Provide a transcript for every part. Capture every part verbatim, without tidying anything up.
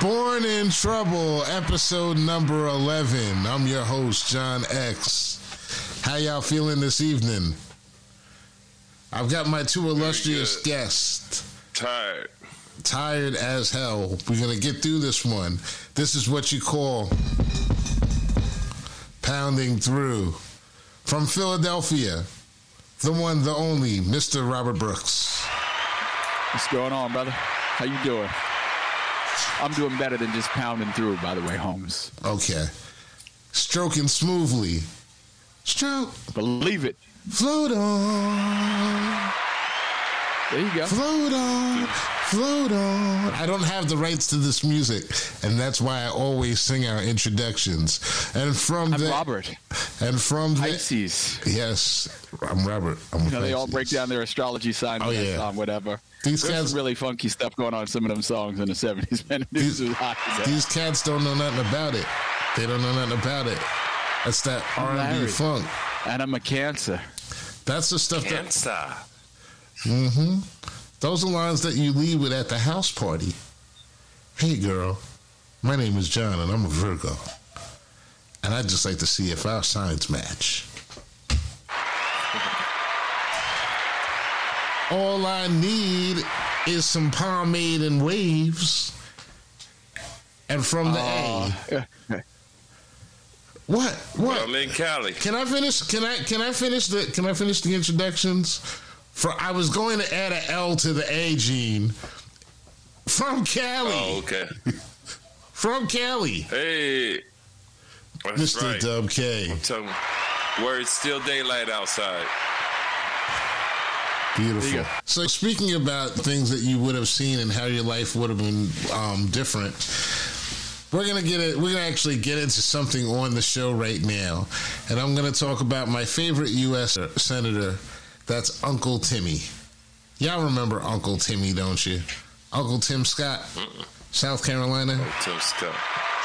Born in Trouble, episode number eleven. I'm your host, John X. How y'all feeling this evening? I've got my two illustrious guests. Tired. Tired as hell. We're going to get through this one. This is what you call pounding through. From Philadelphia, the one, the only, Mister Robert Brooks. What's going on, brother? How you doing? I'm doing better than just pounding through, by the way, Holmes. Okay. Stroking smoothly. Stroke. Believe it. Float on. There you go. Float on. Float on. I don't have the rights to this music, and that's why I always sing our introductions. And from I'm the, Robert. And from the Pisces. Yes. I'm Robert. I'm you know, they all break down their astrology sign oh, yeah. on whatever. These There's cats, some really funky stuff going on in some of them songs in the seventies, man. These, these cats don't know nothing about it. They don't know nothing about it. That's that R and B funk. And I'm a Cancer. That's the stuff cancer. that... Cancer. Mm-hmm. Those are lines that you lead with at the house party. Hey, girl. My name is John, and I'm a Virgo. And I'd just like to see if our signs match. All I need is some pomade and waves. And from the uh, A. What? What? Well, in Cali. Can I finish? Can I? Can I finish the? Can I finish the introductions? For I was going to add an L to the A, Gene. From Cali. Oh, okay. From Cali. Hey. That's Mister Right. Dub K. I'm telling you, where it's still daylight outside. Beautiful. So speaking about things that you would have seen and how your life would have been um, different, we're gonna get it. We're gonna actually get into something on the show right now, and I'm gonna talk about my favorite U S senator. That's Uncle Timmy. Y'all remember Uncle Timmy, don't you? Uncle Tim Scott, Mm-mm. South Carolina. Oh, Tim Scott.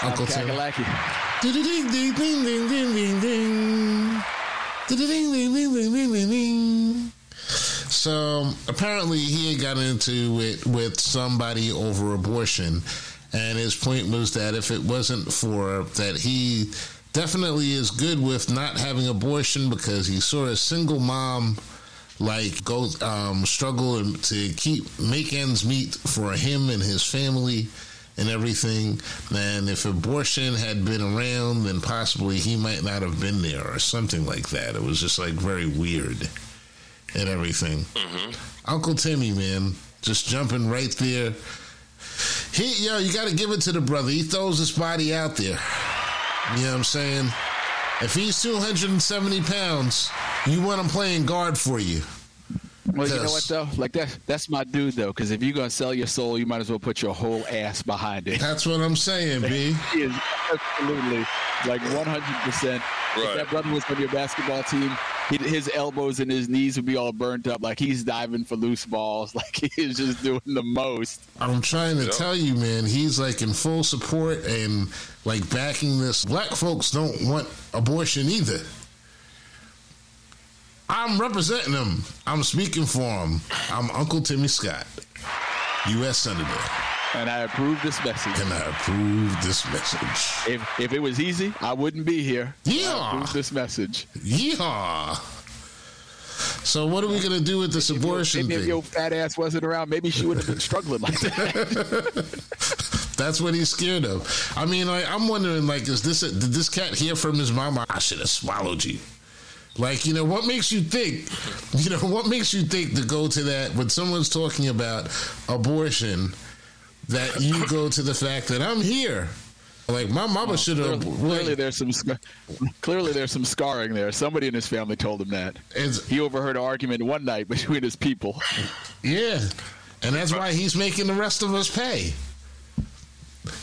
Uncle Tim. Ding ding ding ding ding ding ding. Ding ding ding ding ding ding ding. So apparently he had gotten into it with somebody over abortion, and his point was that if it wasn't for that, he definitely is good with not having abortion because he saw a single mom like go um, struggle to keep make ends meet for him and his family and everything. And if abortion had been around, then possibly he might not have been there or something like that. It was just like very weird. And everything. Mm-hmm. Uncle Timmy, man, just jumping right there. He, yo, you got to give it to the brother. He throws his body out there. You know what I'm saying? If he's two hundred seventy pounds, you want him playing guard for you. Well, you know what, though? Like, that, that's my dude, though, because if you're going to sell your soul, you might as well put your whole ass behind it. That's what I'm saying, B. He is absolutely, like, one hundred percent. Right. If that brother was on your basketball team, his elbows and his knees would be all burnt up. Like, he's diving for loose balls. Like, he's just doing the most. I'm trying to yep. tell you, man, he's, like, in full support and, like, backing this. Black folks don't want abortion either. I'm representing him. I'm speaking for him. I'm Uncle Timmy Scott, U S Senator. And I approve this message. And I approve this message. If if it was easy, I wouldn't be here. Yeah. I approve this message. Yeah. So what are we going to do with this maybe abortion if, maybe thing? Maybe if your fat ass wasn't around, maybe she would have been struggling like that. That's what he's scared of. I mean, like, I'm wondering, like, is this a, did this cat hear from his mama? I should have swallowed you. Like, you know, what makes you think, you know, what makes you think to go to that when someone's talking about abortion, that you go to the fact that I'm here? Like, my mama well, should have. Clearly, clearly, there's some. Clearly, there's some scarring there. Somebody in his family told him that. He overheard an argument one night between his people. Yeah, and that's why he's making the rest of us pay.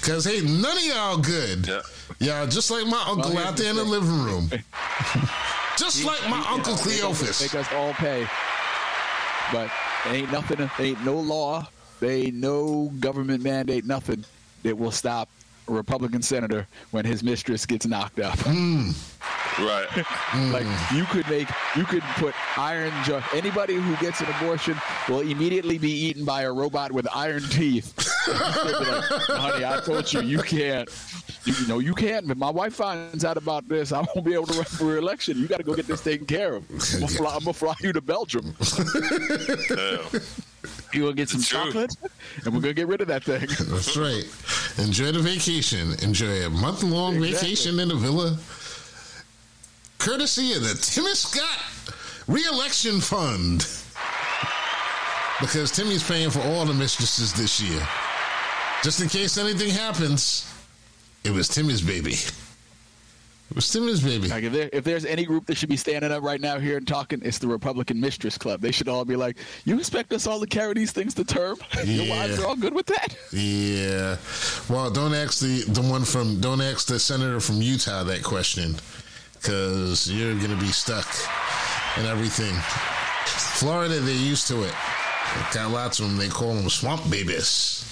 Cause hey, none of y'all good. Yeah. Y'all just like my uncle well, out there in the living room. Just he, like my he, Uncle you know, Cleophas. Make us all pay. But there ain't nothing, there ain't no law, there ain't no government mandate, nothing that will stop a Republican senator when his mistress gets knocked up. Mm. Right. Mm. Like, you could make, you could put iron, jo- anybody who gets an abortion will immediately be eaten by a robot with iron teeth. Like, honey, I told you, you can't. You, you know, you can't. If my wife finds out about this, I won't be able to run for re-election. You got to go get this taken care of. I'm going to fly you to Belgium. You're going to get some chocolate, and we're going to get rid of that thing. That's right. Enjoy the vacation. Enjoy a month-long exactly. vacation in a villa. Courtesy of the Tim Scott Re-Election Fund. Because Timmy's paying for all the mistresses this year. Just in case anything happens, it was Timmy's baby. It was Timmy's baby. Like if, there, if there's any group that should be standing up right now here and talking, it's the Republican Mistress Club. They should all be like, you expect us all to carry these things to term? Yeah. Your wives are all good with that? Yeah. Well, don't ask the, the one from, don't ask the senator from Utah that question. Because you're going to be stuck and everything. Florida, they're used to it. Got lots of them. They call them swamp babies.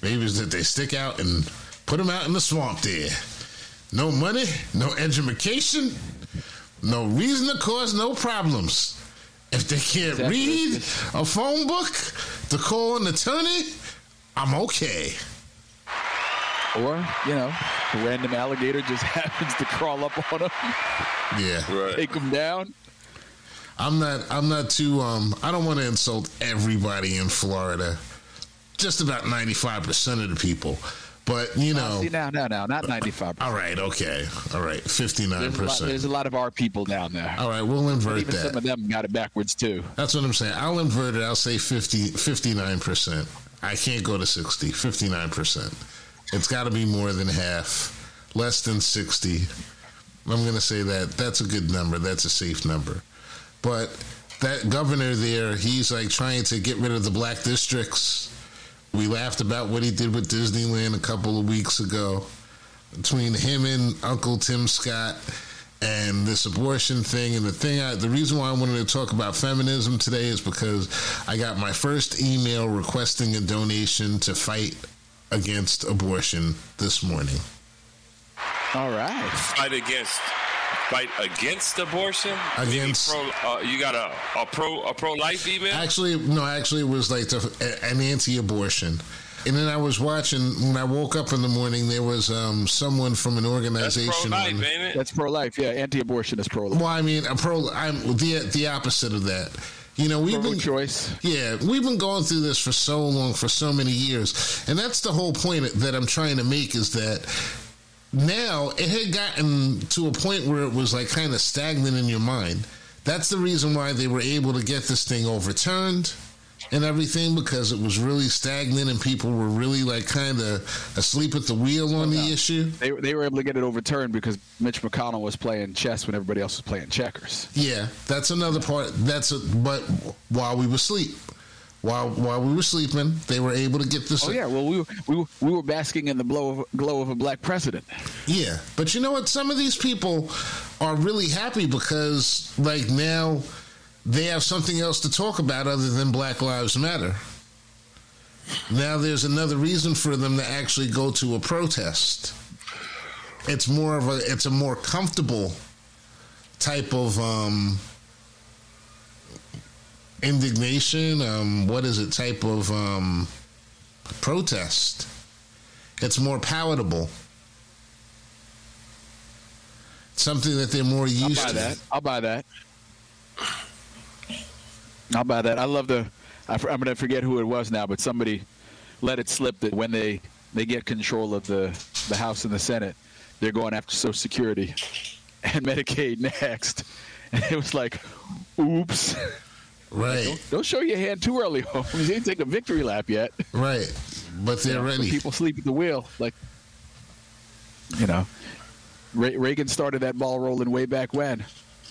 Babies that they stick out and put them out in the swamp there. No money, no education, no reason to cause no problems. If they can't exactly. read a phone book to call an attorney, I'm okay. Or, you know, a random alligator just happens to crawl up on them. Yeah. Right. Take them down. I'm not I'm not too um I don't want to insult everybody in Florida. Just about ninety-five percent of the people. But, you know. Uh, see, no, no, no, not ninety-five percent. All right, okay. All right, fifty-nine percent. There's a lot, there's a lot of our people down there. All right, we'll invert even that. Even some of them got it backwards, too. That's what I'm saying. I'll invert it. I'll say fifty, fifty-nine percent. I can't go to sixty. fifty-nine percent. It's got to be more than half. Less than sixty. I'm going to say that. That's a good number. That's a safe number. But that governor there, he's like trying to get rid of the black districts. We laughed about what he did with Disneyland a couple of weeks ago. Between him and Uncle Tim Scott and this abortion thing and the thing, I, the reason why I wanted to talk about feminism today is because I got my first email requesting a donation to fight against abortion this morning. All right. Fight against Fight against abortion? Against pro, uh, you got a, a pro a pro life email? Actually, no. Actually, it was like the, an anti-abortion. And then I was watching when I woke up in the morning. There was um, someone from an organization. That's pro life, ain't it? That's pro life. Yeah, anti-abortion is pro life. Well, I mean, a pro. I'm the the opposite of that. You know, we've been choice. Yeah, we've been going through this for so long, for so many years, and that's the whole point that I'm trying to make is that. Now, it had gotten to a point where it was like kind of stagnant in your mind. That's the reason why they were able to get this thing overturned and everything, because it was really stagnant and people were really like kind of asleep at the wheel on the issue. They, they were able to get it overturned because Mitch McConnell was playing chess when everybody else was playing checkers. Yeah, that's another part. That's a, but while we were asleep. While while we were sleeping, they were able to get this. Oh yeah, well we were, we were, we were basking in the blow of, glow of a black president. Yeah, but you know what? Some of these people are really happy because like now they have something else to talk about other than Black Lives Matter. Now there's another reason for them to actually go to a protest. It's more of a it's a more comfortable type of. Um, Indignation, um, what is it, type of um, protest? It's more palatable. Something that they're more used to. I'll buy that. I'll buy that. I'll buy that. I love the, I, I'm going to forget who it was now, but somebody let it slip that when they, they get control of the, the House and the Senate, they're going after Social Security and Medicaid next. And it was like, oops. Right. Don't, don't show your hand too early, Holmes. You didn't take a victory lap yet. Right. But they're you know, ready. People sleep at the wheel. Like, you know, Re- Reagan started that ball rolling way back when,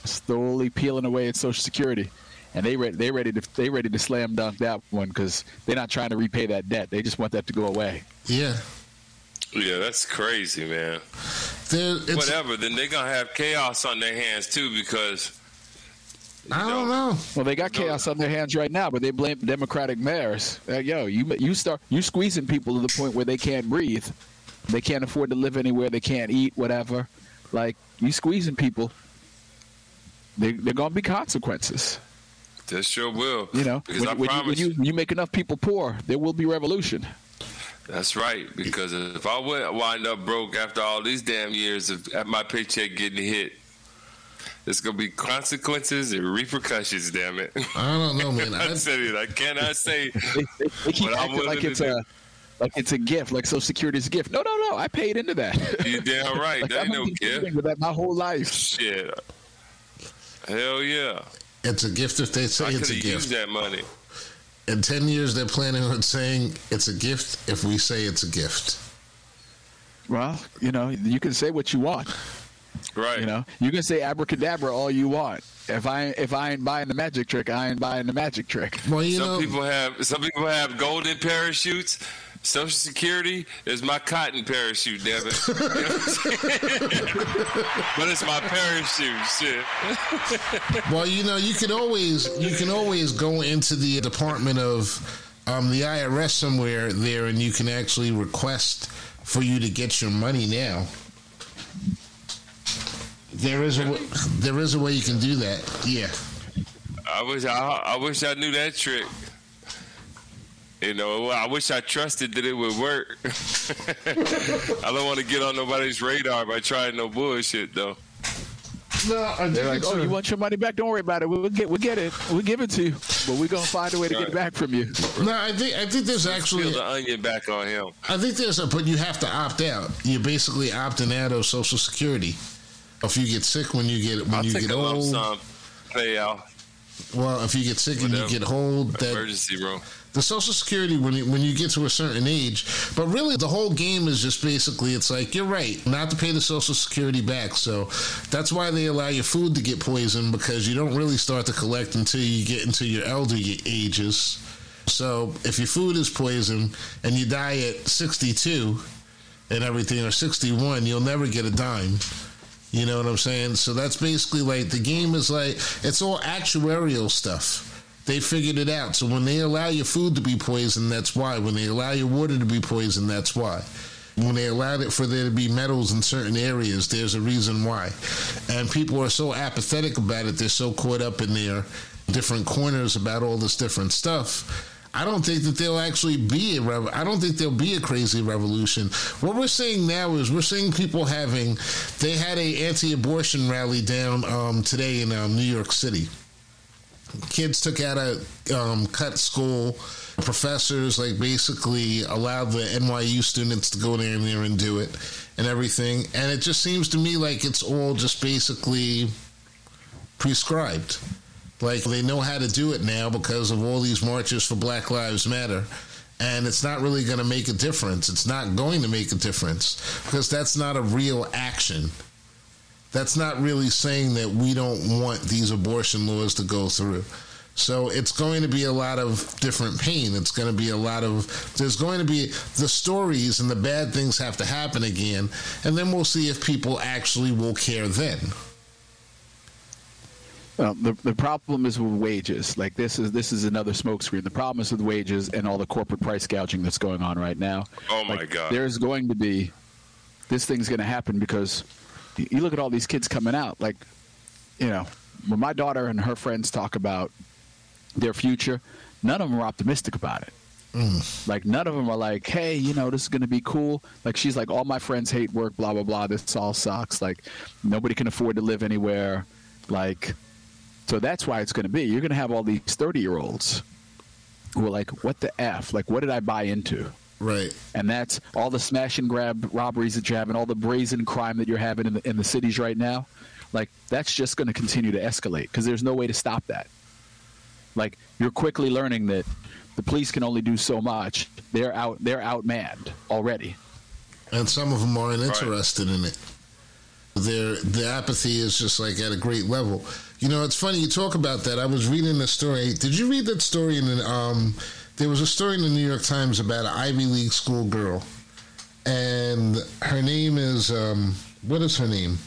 slowly peeling away at Social Security. And they re- they ready to they ready to slam dunk that one because they're not trying to repay that debt. They just want that to go away. Yeah. Yeah, that's crazy, man. Whatever. Then they're going to have chaos on their hands, too, because... You I know. don't know. Well, they got chaos on their hands right now, but they blame Democratic mayors. Uh, yo, you you start you squeezing people to the point where they can't breathe, they can't afford to live anywhere, they can't eat, whatever. Like you squeezing people, they they're gonna be consequences. There sure will. You know, because when, I when, promise you, when you you make enough people poor, there will be revolution. That's right. Because if I would wind up broke after all these damn years of at my paycheck getting hit, there's gonna be consequences and repercussions. Damn it! I don't know, man. I said it. I cannot say. They, they, they keep acting like it's a, like it's a gift, like Social Security's gift. No, no, no. I paid into that. You're damn right. Like, that ain't no gift. With that my whole life. Shit. Hell yeah. It's a gift if they say I it's a gift. I could use that money. In ten years, they're planning on saying it's a gift if we say it's a gift. Well, you know, you can say what you want. Right. You know, you can say abracadabra all you want. If I if I ain't buying the magic trick, I ain't buying the magic trick. Well, you some know, people have some people have golden parachutes. Social Security is my cotton parachute, Devin. But it's my parachute, shit. Well, you know, you can always you can always go into the Department of um, the I R S somewhere there, and you can actually request for you to get your money now. There is a w- there is a way you can do that. Yeah. I wish I I wish I knew that trick. You know, I wish I trusted that it would work. I don't want to get on nobody's radar by trying no bullshit, though. No, I they're like, oh, you want your money back? Don't worry about it. We'll get, we'll get it. We'll give it to you, but we're gonna find a way to right. get it back from you. No, I think I think there's Let's actually peel the onion back on him. I think there's a, but you have to opt out. You're basically opting out of Social Security. If you get sick when you get when I'll you take get a old, lump sum payout. Well, if you get sick Whatever. and you get old, that emergency room. The Social Security, when you, when you get to a certain age, but really the whole game is just basically, it's like, you're right, not to pay the Social Security back. So that's why they allow your food to get poisoned, because you don't really start to collect until you get into your elderly ages. So if your food is poisoned and you die at sixty-two and everything, or sixty-one, you'll never get a dime. You know what I'm saying? So that's basically like, the game is like, it's all actuarial stuff. They figured it out. So when they allow your food to be poisoned, that's why. When they allow your water to be poisoned, that's why. When they allowed it for there to be metals in certain areas, there's a reason why. And people are so apathetic about it. They're so caught up in their different corners about all this different stuff. I don't think that there'll actually be a rev- I don't think there'll be a crazy revolution. What we're seeing now is we're seeing people having, they had a anti-abortion rally down um, today in um, New York City. Kids took out a um, cut school. Professors like basically allowed the N Y U students to go down there and do it and everything. And it just seems to me like it's all just basically prescribed. Like they know how to do it now because of all these marches for Black Lives Matter. And it's not really going to make a difference. It's not going to make a difference because that's not a real action. That's not really saying that we don't want these abortion laws to go through. So it's going to be a lot of different pain. It's going to be a lot of, there's going to be the stories and the bad things have to happen again. And then we'll see if people actually will care then. Well, the the problem is with wages. Like this is this is another smokescreen. The problem is with wages and all the corporate price gouging that's going on right now. Oh my like, God! There's going to be, this thing's going to happen because you look at all these kids coming out. Like, you know, when my daughter and her friends talk about their future, none of them are optimistic about it. Mm. Like none of them are like, hey, you know, this is going to be cool. Like she's like, all my friends hate work, blah blah blah. This all sucks. Like nobody can afford to live anywhere. Like. So that's why it's going to be. You're going to have all these thirty-year-olds who are like, what the F? Like, what did I buy into? Right. And that's all the smash and grab robberies that you're having, all the brazen crime that you're having in the, in the cities right now. Like, that's just going to continue to escalate because there's no way to stop that. Like, you're quickly learning that the police can only do so much. They're out. They're outmanned already. And some of them aren't interested right. in it. Their the apathy is just like at a great level. You know, it's funny you talk about that. I was reading the story. Did you read that story? In the, um, there was a story in the New York Times about an Ivy League school girl, and her name is um, what is her name?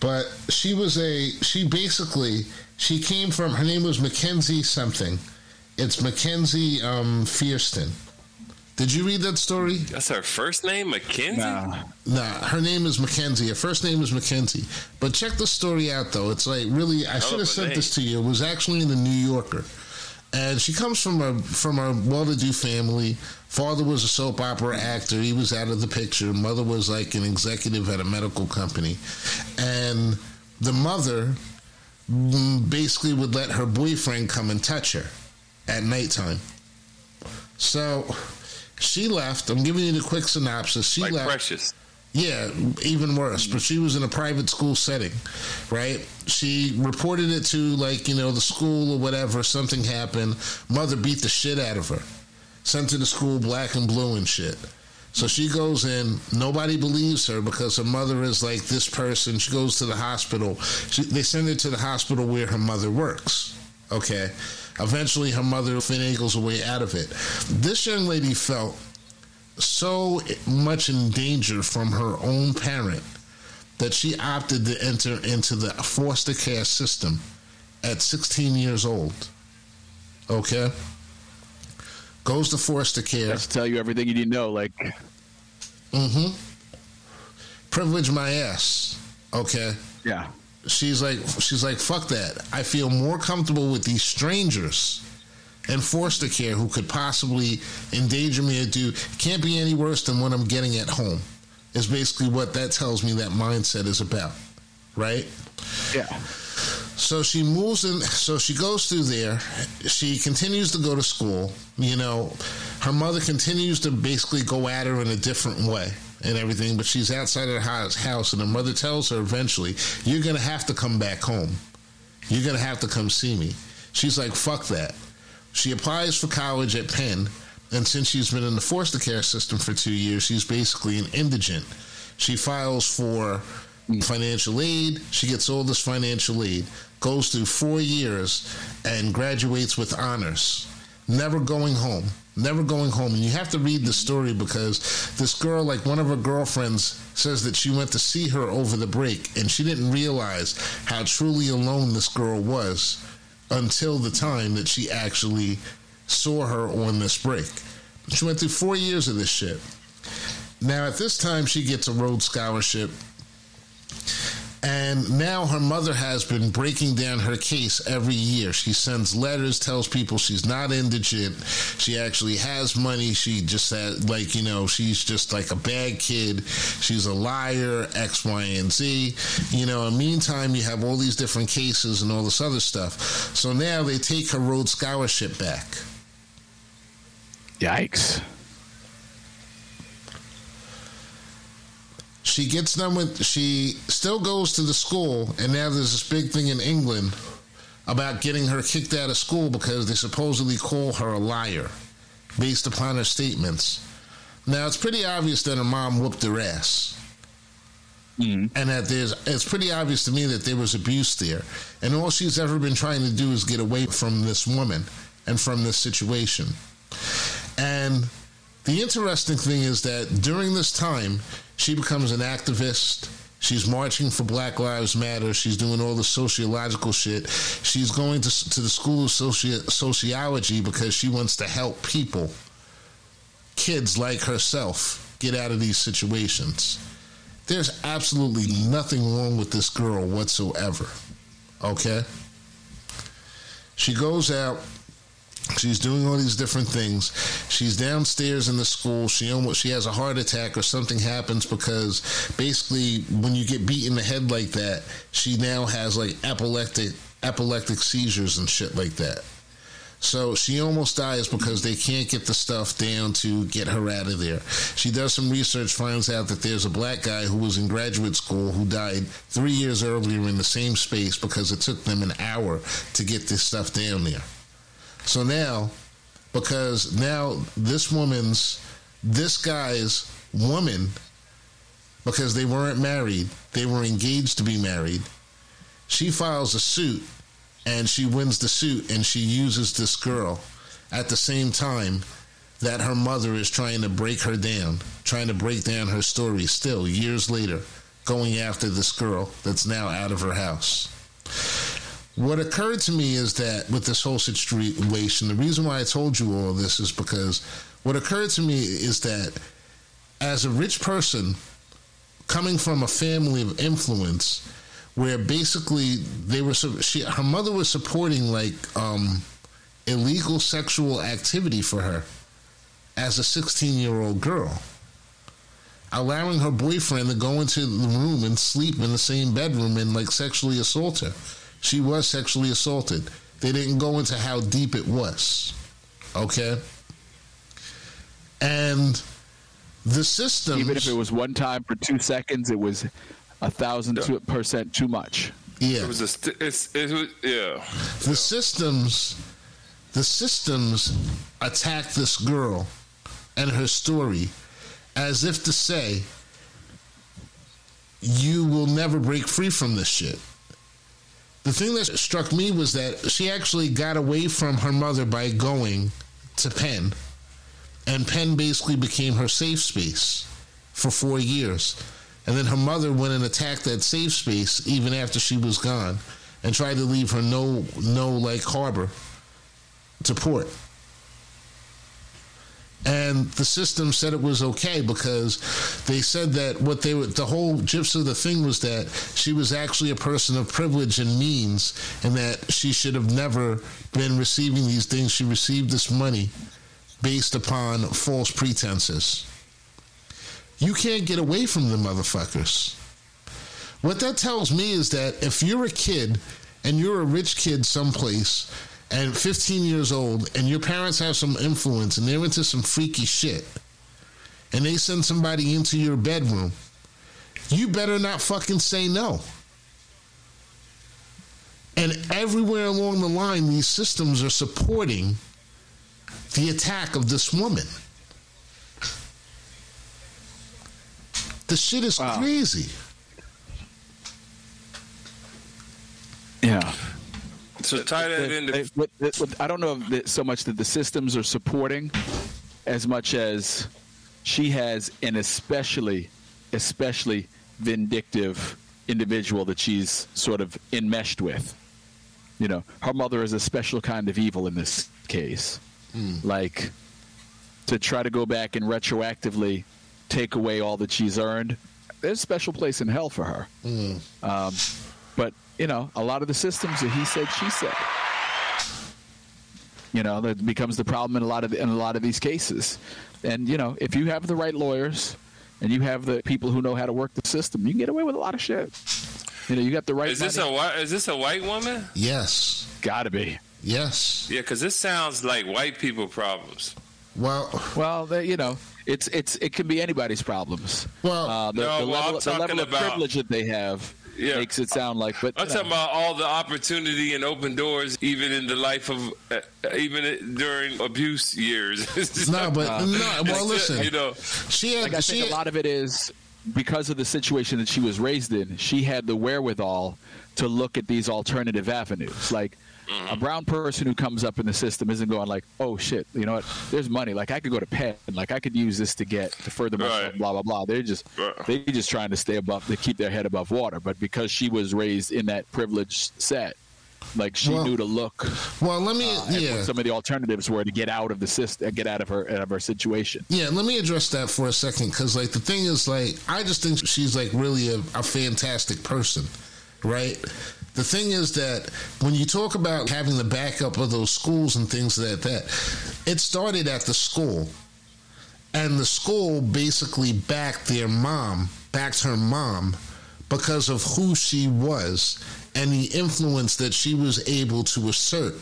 But she was a she basically she came from her name was Mackenzie something. It's Mackenzie um, Fierston. Did you read that story? That's her first name, Mackenzie? Nah. nah, her name is Mackenzie. Her first name is Mackenzie. But check the story out, though. It's like, really, I should have sent this to you. It was actually in the New Yorker. And she comes from a from a well-to-do family. Father was a soap opera actor. He was out of the picture. Mother was like an executive at a medical company. And the mother basically would let her boyfriend come and touch her at nighttime. So she left. I'm giving you the quick synopsis. She like left. Precious. Yeah, even worse. But she was in a private school setting, right? She reported it to, like, you know, the school or whatever. Something happened. Mother beat the shit out of her. Sent her to school black and blue and shit. So she goes in. Nobody believes her because her mother is like this person. She goes to the hospital. She, they send her to the hospital where her mother works. Okay. Eventually, her mother finagles her way out of it. This young lady felt so much in danger from her own parent that she opted to enter into the foster care system at sixteen years old. Okay? Goes to foster care. That's to tell you everything you need to know, like... Mm-hmm. Privilege my ass. Okay? Yeah. She's like, she's like, fuck that. I feel more comfortable with these strangers in foster care who could possibly endanger me or do... Can't be any worse than what I'm getting at home. Is basically what that tells me that mindset is about. Right? Yeah. So she moves in... So she goes through there. She continues to go to school. You know, her mother continues to basically go at her in a different way. And everything, but she's outside of her house, and her mother tells her eventually, you're going to have to come back home. You're going to have to come see me. She's like, fuck that. She applies for college at Penn, and since she's been in the foster care system for two years, she's basically an indigent. She files for financial aid. She gets all this financial aid, goes through four years, and graduates with honors, never going home. Never going home. And you have to read the story because this girl, like one of her girlfriends, says that she went to see her over the break and she didn't realize how truly alone this girl was until the time that she actually saw her on this break. She went through four years of this shit. Now, at this time, she gets a Rhodes Scholarship. And now her mother has been breaking down her case every year. She sends letters, tells people she's not indigent. She actually has money. She just had, like, you know, she's just like a bad kid. She's a liar, X, Y, and Z. You know, in the meantime, you have all these different cases and all this other stuff. So now they take her Rhodes Scholarship back. Yikes. She gets done with, she still goes to the school, and now there's this big thing in England about getting her kicked out of school because they supposedly call her a liar based upon her statements. Now, it's pretty obvious that her mom whooped her ass. Mm-hmm. And that there's, it's pretty obvious to me that there was abuse there. And all she's ever been trying to do is get away from this woman and from this situation. And the interesting thing is that during this time, she becomes an activist. She's marching for Black Lives Matter. She's doing all the sociological shit. She's going to, to the School of Soci- Sociology because she wants to help people, kids like herself, get out of these situations. There's absolutely nothing wrong with this girl whatsoever. Okay? She goes out. She's doing all these different things. She's downstairs in the school. She almost, she has a heart attack or something happens because basically when you get beat in the head like that, she now has like epileptic epileptic seizures and shit like that. So she almost dies because they can't get the stuff down to get her out of there. She does some research, finds out that there's a black guy who was in graduate school who died three years earlier in the same space because it took them an hour to get this stuff down there. So now, because now this woman's, this guy's woman, because they weren't married, they were engaged to be married, she files a suit, and she wins the suit, and she uses this girl at the same time that her mother is trying to break her down, trying to break down her story still, years later, going after this girl that's now out of her house. What occurred to me is that with this whole situation, the reason why I told you all this is because what occurred to me is that as a rich person coming from a family of influence where basically they were, she, her mother was supporting like um, illegal sexual activity for her as a sixteen-year-old girl, allowing her boyfriend to go into the room and sleep in the same bedroom and, like, sexually assault her. She was sexually assaulted. They didn't go into how deep it was, okay? And the system... Even if it was one time for two seconds, it was a thousand percent too much. Yeah. It was a... St- it's, it was, yeah. The systems... The systems attacked this girl and her story as if to say, you will never break free from this shit. The thing that struck me was that she actually got away from her mother by going to Penn. And Penn basically became her safe space for four years. And then her mother went and attacked that safe space even after she was gone and tried to leave her no, no like, harbor to port. And the system said it was okay because they said that what they were, the whole gyps of the thing was that she was actually a person of privilege and means and that she should have never been receiving these things. She received this money based upon false pretenses. You can't get away from the motherfuckers. What that tells me is that if you're a kid and you're a rich kid someplace and fifteen years old, and your parents have some influence, and they're into some freaky shit, and they send somebody into your bedroom, you better not fucking say no. And everywhere along the line, these systems are supporting the attack of this woman. The shit is wow. crazy. Yeah. So tie that the, into... What, what, I don't know if the, so much that the systems are supporting as much as she has an especially, especially vindictive individual that she's sort of enmeshed with. You know, her mother is a special kind of evil in this case. Mm. Like, to try to go back and retroactively take away all that she's earned, there's a special place in hell for her. Mm. Um, but... You know, a lot of the systems that he said, she said. You know, that becomes the problem in a lot of in a lot of these cases. And you know, if you have the right lawyers and you have the people who know how to work the system, you can get away with a lot of shit. You know, you got the right. Is this money. a is this a white woman? Yes, gotta be. Yes. Yeah, because this sounds like white people problems. Well, well, they, you know, it's it's it can be anybody's problems. Well, uh, the, no, the, well, level, the level of about... privilege that they have. Yeah. Makes it sound like, but I'm know. talking about all the opportunity and open doors, even in the life of, uh, even during abuse years. no, but uh, no. Well, listen, you know, she had, like I she think had, a lot of it is because of the situation that she was raised in. She had the wherewithal to look at these alternative avenues. Like mm-hmm. a brown person who comes up in the system isn't going like, "Oh shit, you know what? There's money. Like I could go to Penn. Like I could use this to get to further myself." Right. Blah blah blah. They're just right. they're just trying to stay above, to keep their head above water. But because she was raised in that privileged set, like she well, knew to look. Well, let me. Uh, yeah. What some of the alternatives were to get out of the system, get out of her, out of her situation. Yeah, let me address that for a second, because like the thing is, like I just think she's like really a, a fantastic person. Right? The thing is that when you talk about having the backup of those schools and things like that, it started at the school. And the school basically backed their mom, backed her mom, because of who she was and the influence that she was able to assert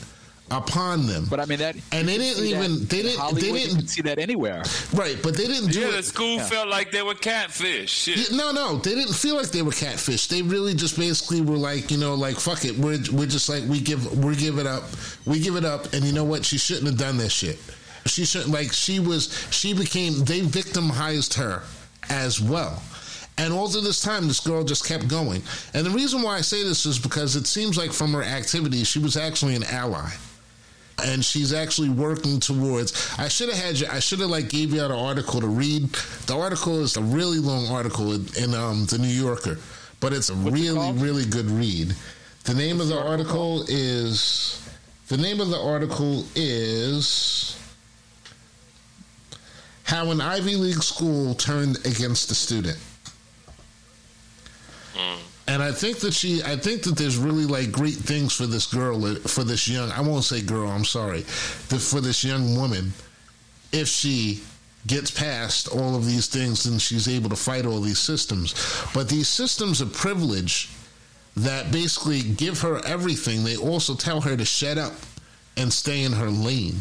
upon them. But I mean that, and they didn't even they didn't they didn't see that anywhere. Right, but they didn't do it. Yeah, the school yeah. felt like they were catfish. Shit. Yeah, no, no, they didn't feel like they were catfish. They really just basically were like, you know, like fuck it, we're we're just like we give we give it up, we give it up, and you know what? She shouldn't have done that shit. She shouldn't like she was she became they victimized her as well. And all through this time, this girl just kept going. And the reason why I say this is because it seems like from her activities, she was actually an ally. And she's actually working towards. I should have had you. I should have like gave you out an article to read. The article is a really long article in, in um, the New Yorker, but it's a What's really, it really good read. The name What's of the article is. The name of the article is. How an Ivy League school turned against a student. Mm. And I think that she, I think that there's really like great things for this girl, for this young, I won't say girl, I'm sorry, for this young woman, if she gets past all of these things and she's able to fight all these systems. But these systems of privilege that basically give her everything, they also tell her to shut up and stay in her lane,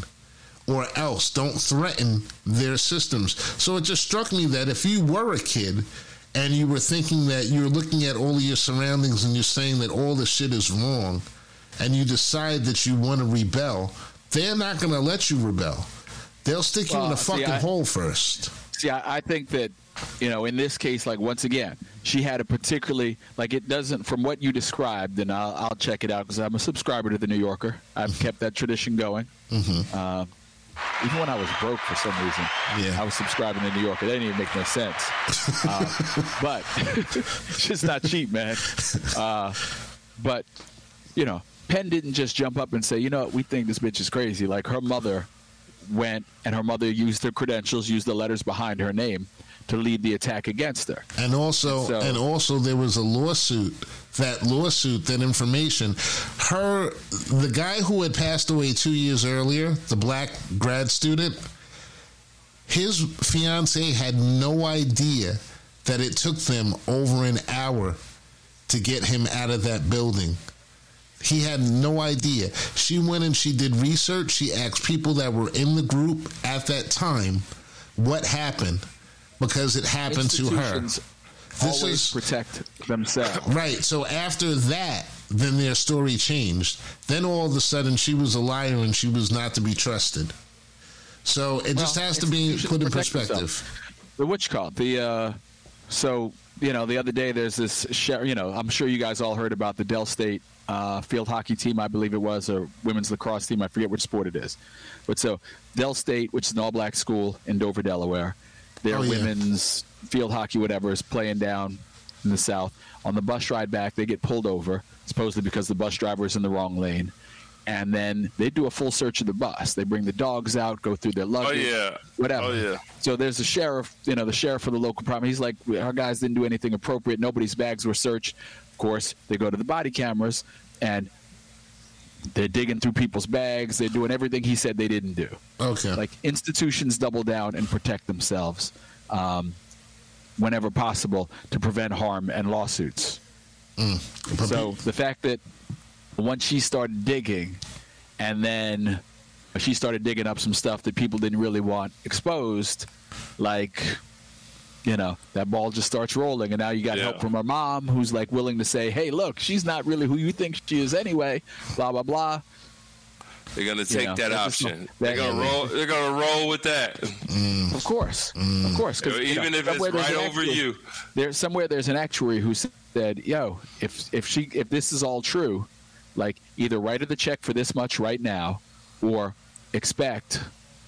or else don't threaten their systems. So it just struck me that if you were a kid and you were thinking that you're looking at all of your surroundings and you're saying that all this shit is wrong, and you decide that you want to rebel, they're not going to let you rebel. They'll stick well, you in a fucking see, I, hole first. See, I, I think that, you know, in this case, like, once again, she had a particularly, like, it doesn't, from what you described, and I'll, I'll check it out because I'm a subscriber to the New Yorker. I've mm-hmm. kept that tradition going. Mm-hmm. Uh, even when I was broke for some reason, yeah. I was subscribing to New Yorker. That didn't even make no sense. Uh, but it's just not cheap, man. Uh, but, you know, Penn didn't just jump up and say, you know what, we think this bitch is crazy. Like, her mother went, and her mother used her credentials, used the letters behind her name to lead the attack against her. And also, so, and also, there was a lawsuit. That lawsuit, that information, her, the guy who had passed away two years earlier, the black grad student, his fiance had no idea that it took them over an hour to get him out of that building. He had no idea. She went and she did research. She asked people that were in the group at that time what happened, because it happened to her. This always is, protect themselves. Right. So after that, then their story changed. Then all of a sudden, she was a liar and she was not to be trusted. So it well, just has to be put in perspective. Themselves. The witch cult. The, uh, so, you know, the other day there's this, you know, I'm sure you guys all heard about the Del State uh, field hockey team, I believe it was, or women's lacrosse team. I forget which sport it is. But so Del State, which is an all-black school in Dover, Delaware, their oh, yeah. women's field hockey, whatever, is playing down in the South. On the bus ride back, they get pulled over, supposedly because the bus driver is in the wrong lane. And then they do a full search of the bus. They bring the dogs out, go through their luggage, oh, yeah. whatever. Oh, yeah. So there's a sheriff, you know, the sheriff of the local problem. He's like, our guys didn't do anything appropriate. Nobody's bags were searched. Of course, they go to the body cameras, and they're digging through people's bags. They're doing everything he said they didn't do. Okay. Like, institutions double down and protect themselves um, whenever possible to prevent harm and lawsuits. Mm. So the fact that once she started digging, and then she started digging up some stuff that people didn't really want exposed, like, you know, that ball just starts rolling, and now you got yeah. help from her mom, who's like willing to say, hey, look, she's not really who you think she is anyway, blah, blah, blah. They're going to take you know, that option. That they're going to roll They're going to roll with that. Mm. Of course. Mm. Of course. Even you know, if it's right over actuary, you. There, somewhere there's an actuary who said, yo, if if she if this is all true, like, either write her the check for this much right now, or expect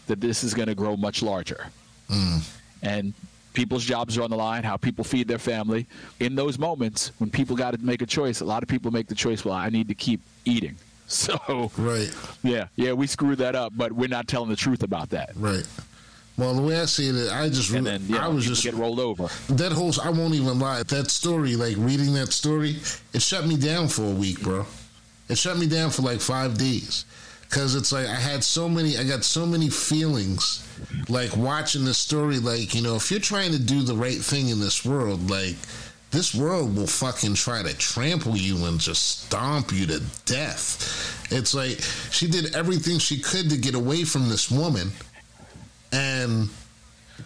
that this is going to grow much larger. Mm. And people's jobs are on the line, how people feed their family. In those moments, when people got to make a choice, a lot of people make the choice, well, I need to keep eating. So, right. yeah, yeah, we screwed that up, but we're not telling the truth about that. Right. Well, the way I see it, I just, and then, you know, I was just get rolled over. That whole, I won't even lie, that story, like reading that story, it shut me down for a week, bro. It shut me down for like five days. Because it's like I had so many, I got so many feelings, like watching this story, like, you know, if you're trying to do the right thing in this world, like, this world will fucking try to trample you and just stomp you to death. It's like she did everything she could to get away from this woman, and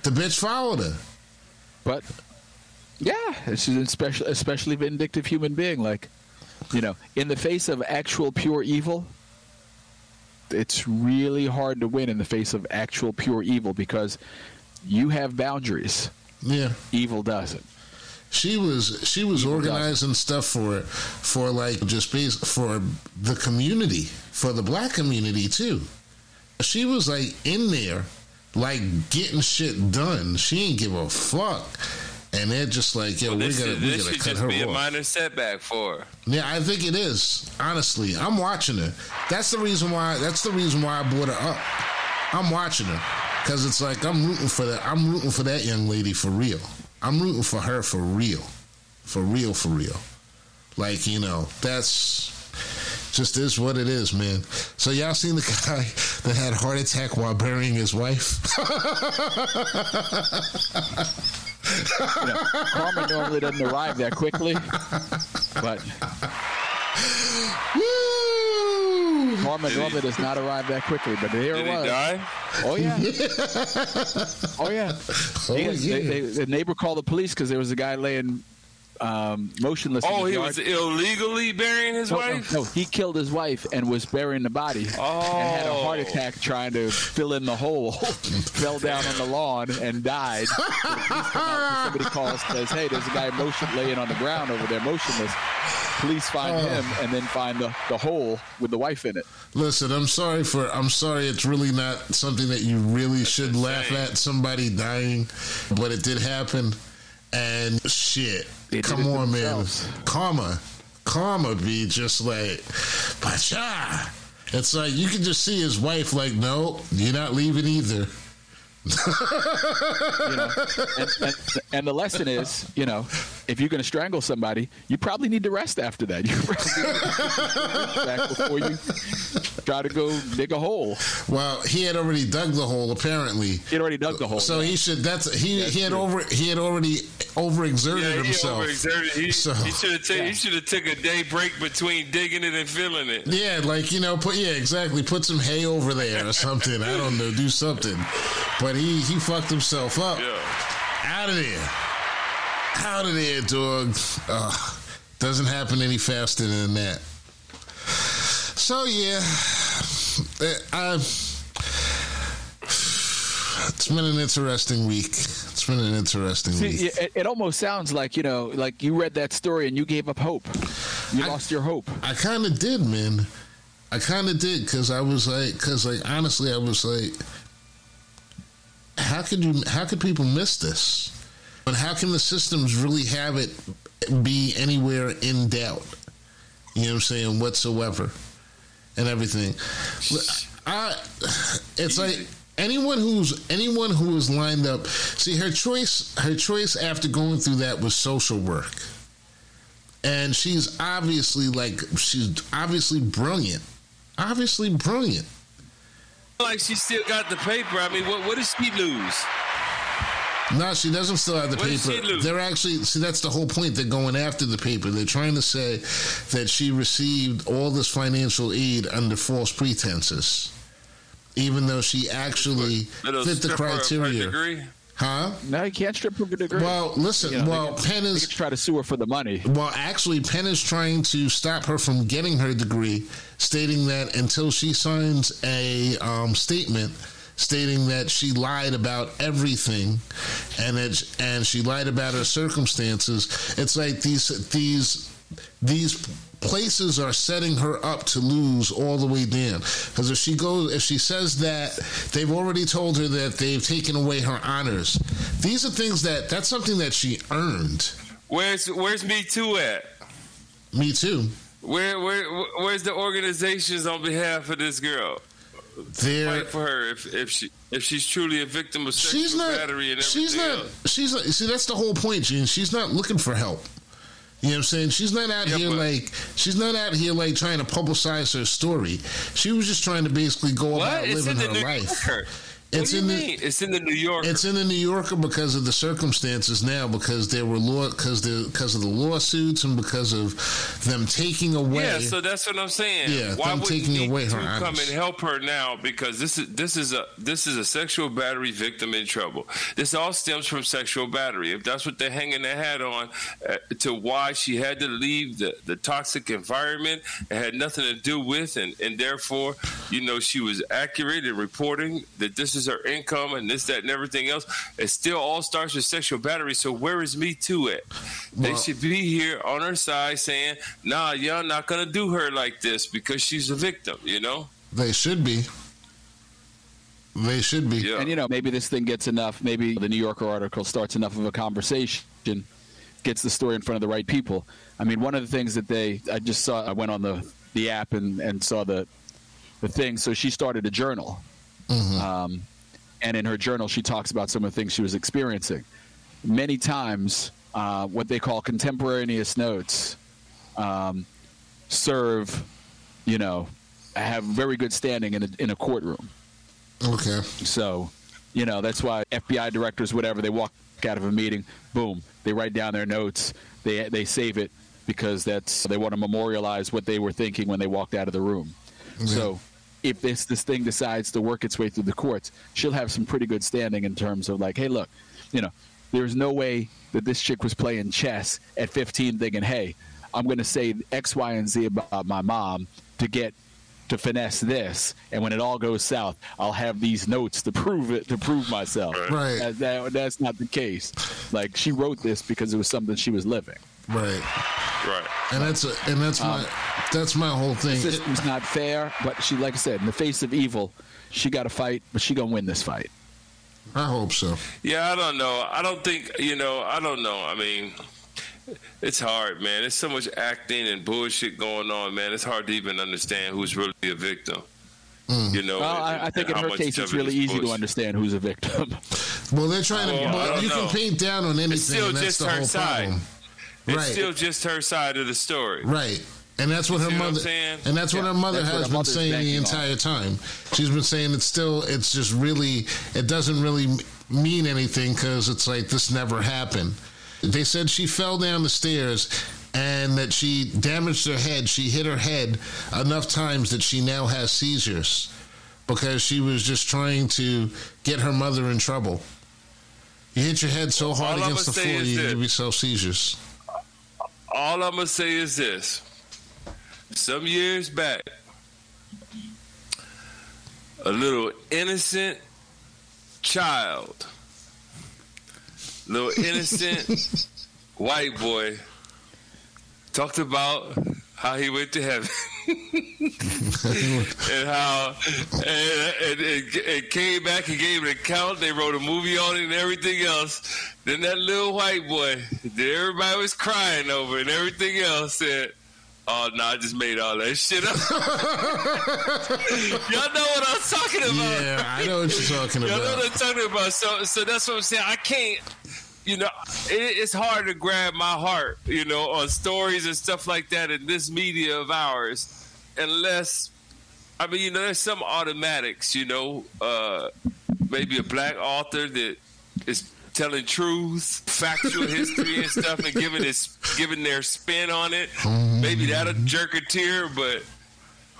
the bitch followed her. But, yeah, it's an especially, especially vindictive human being. Like, you know, in the face of actual pure evil, it's really hard to win in the face of actual pure evil, because you have boundaries. Yeah. Evil doesn't. She was she was evil organizing doesn't. stuff for for like just base, for the community, for the black community too. She was like in there, like getting shit done. She ain't give a fuck. And they're just like, yo, well, we gotta, should, we gotta cut her off. This should just be a minor setback for her. Yeah, I think it is. Honestly, I'm watching her. That's the reason why. That's the reason why I brought her up. I'm watching her because it's like I'm rooting for that. I'm rooting for that young lady for real. I'm rooting for her for real, for real, for real. Like, you know, that's just is what it is, man. So y'all seen the guy that had a heart attack while burying his wife? You know, karma normally doesn't arrive that quickly, but woo! Karma normally does not arrive that quickly, but there it was. Did he die? Oh yeah. Oh yeah. Oh, yeah. They, they, the neighbor called the police because there was a guy laying um, motionless. Oh, in the he yard. Was illegally burying his no, wife? No, no, he killed his wife and was burying the body. Oh. And had a heart attack trying to fill in the hole. Fell down on the lawn and died. So the police come out, somebody calls and says, hey, there's a guy motion laying on the ground over there motionless. Police find oh. him and then find the, the hole with the wife in it. Listen, I'm sorry for I'm sorry it's really not something that you really should That's laugh insane. At somebody dying, but it did happen. And shit, they come on, themselves. Man. Karma. Karma be just like, pacha. It's like, you can just see his wife like, no, you're not leaving either. You know, and, and, and the lesson is, you know, if you're going to strangle somebody, you probably need to rest after that. You probably need to rest before you try to go dig a hole. Well, he had already dug the hole, apparently. He had already dug the hole. So yeah. he should. That's he. That's he had true. over. He had already overexerted yeah, he himself. Over-exerted. He, so, he should have taken. Yeah. He should have took a day break between digging it and filling it. Yeah, like you know, put yeah, exactly. Put some hay over there or something. I don't know. Do something. But he he fucked himself up. Yeah. Out of there. Out of there, dog. Uh, doesn't happen any faster than that. So yeah, I. It's been an interesting week. It's been an interesting See, week. It, it almost sounds like you know, like you read that story and you gave up hope. You I, lost your hope. I kind of did, man. I kind of did because I was like, because like honestly, I was like, how could you? How could people miss this? But how can the systems really have it be anywhere in doubt? You know what I'm saying? Whatsoever. And everything. I, it's like anyone who's anyone who is lined up. See, her choice, her choice after going through that was social work. And she's obviously like, she's obviously brilliant. Obviously brilliant. Like she still got the paper. I mean, what, what does she lose? No, she doesn't still have the what paper. They're actually, see, that's the whole point. They're going after the paper. They're trying to say that she received all this financial aid under false pretenses, even though she actually fit the criteria. Degree? Huh? No, you can't strip her for a degree. Well, listen, you know, well, can, Penn is trying to sue her for the money. Well, actually, Penn is trying to stop her from getting her degree, stating that until she signs a um, statement. Stating that she lied about everything, and it, and she lied about her circumstances. It's like these these these places are setting her up to lose all the way down. Because if she goes, if she says that, they've already told her that they've taken away her honors. These are things that that's something that she earned. Where's Where's Me Too at? Me Too. Where Where Where's the organizations on behalf of this girl? There, fight for her if, if she if she's truly a victim of sexual she's not, battery and everything she's not, else. She's not. See, that's the whole point, Gene. She's not looking for help. You know what I'm saying? She's not out yeah, here but, like she's not out here like trying to publicize her story. She was just trying to basically go what? about it's living her New life. Yorker. It's what do you in mean? the it's in the New Yorker. It's in the New Yorker because of the circumstances now, because there were law, because the because of the lawsuits and because of them taking away. Yeah, so that's what I'm saying. Yeah, why would you come and help her now? Because this is this is a this is a sexual battery victim in trouble. This all stems from sexual battery. If that's what they're hanging their hat on uh, to why she had to leave the, the toxic environment, it had nothing to do with, and and therefore, you know, she was accurate in reporting that this is her income and this, that, and everything else. It still all starts with sexual battery. So where is Me Too at? Well, they should be here on her side saying, nah, y'all not gonna do her like this because she's a victim, you know? They should be. They should be. Yeah. And, you know, maybe this thing gets enough. Maybe the New Yorker article starts enough of a conversation, gets the story in front of the right people. I mean, one of the things that they, I just saw, I went on the, the app and, and saw the, the thing. So she started a journal. Mm-hmm. Um, and in her journal, she talks about some of the things she was experiencing. Many times, uh, what they call contemporaneous notes um, serve, you know, have very good standing in a, in a courtroom. Okay. So, you know, that's why F B I directors, whatever, they walk out of a meeting, boom, they write down their notes, they they save it, because that's they want to memorialize what they were thinking when they walked out of the room. Yeah. So if this this thing decides to work its way through the courts, she'll have some pretty good standing in terms of like, hey, look, you know, there's no way that this chick was playing chess at fifteen thinking, hey, I'm going to say X, Y, and Z about my mom to get to finesse this, and when it all goes south, I'll have these notes to prove it, to prove myself. Right. That, that, that's not the case. Like, she wrote this because it was something she was living. Right. Right. And that's a, and that's my um, that's my whole thing. The system's it, not fair, but she, like I said, in the face of evil, she got to fight, but she gonna win this fight. I hope so. Yeah, I don't know. I don't think you know. I don't know. I mean. It's hard, man. There's so much acting and bullshit going on, man. It's hard to even understand who's really a victim. Mm. You know, well, and, I think in her case, it's really easy bullshit. To understand who's a victim. Well, they're trying well, to. Well, you know. Can paint down on anything. It's still and that's just the her whole side. Problem. It's right. still just her side of the story. Right. And that's what you her mother. What and that's yeah, what her mother has her been saying the entire on. Time. She's been saying it's still. It's just really. It doesn't really mean anything because it's like this never happened. They said she fell down the stairs and that she damaged her head. She hit her head enough times that she now has seizures because she was just trying to get her mother in trouble. You hit your head so hard all against the floor, you give yourself seizures. All I'm going to say is this. Some years back, a little innocent child... little innocent white boy talked about how he went to heaven and how and, and, and came back and gave an account. They wrote a movie on it and everything else. Then that little white boy that everybody was crying over and everything else said, oh, no, nah, I just made all that shit up. Y'all know what I'm talking about. Yeah, right? I know what you're talking about. Y'all know what I'm talking about. So, so that's what I'm saying. I can't, you know, it, it's hard to grab my heart, you know, on stories and stuff like that in this media of ours. Unless, I mean, you know, there's some automatics, you know, uh, maybe a black author that is telling truths, factual history and stuff, and giving his, giving their spin on it. Maybe that'll jerk a tear, but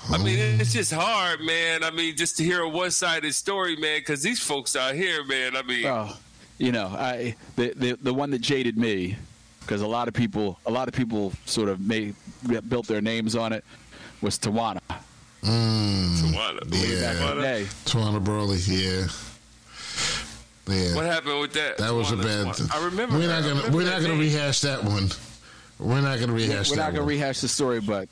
I mean, it's just hard, man. I mean, just to hear a one-sided story, man, because these folks out here, man, I mean. Oh, you know, I the, the, the one that jaded me, because a lot of people, a lot of people sort of made, built their names on it, was Tawana. Mm, Tawana. Yeah. Tawana. Tawana Brawley, yeah. Yeah. What happened with that? That was a bad thing. I remember. We're not gonna we're not gonna rehash that one. We're not gonna rehash that one. We're not gonna rehash the story, but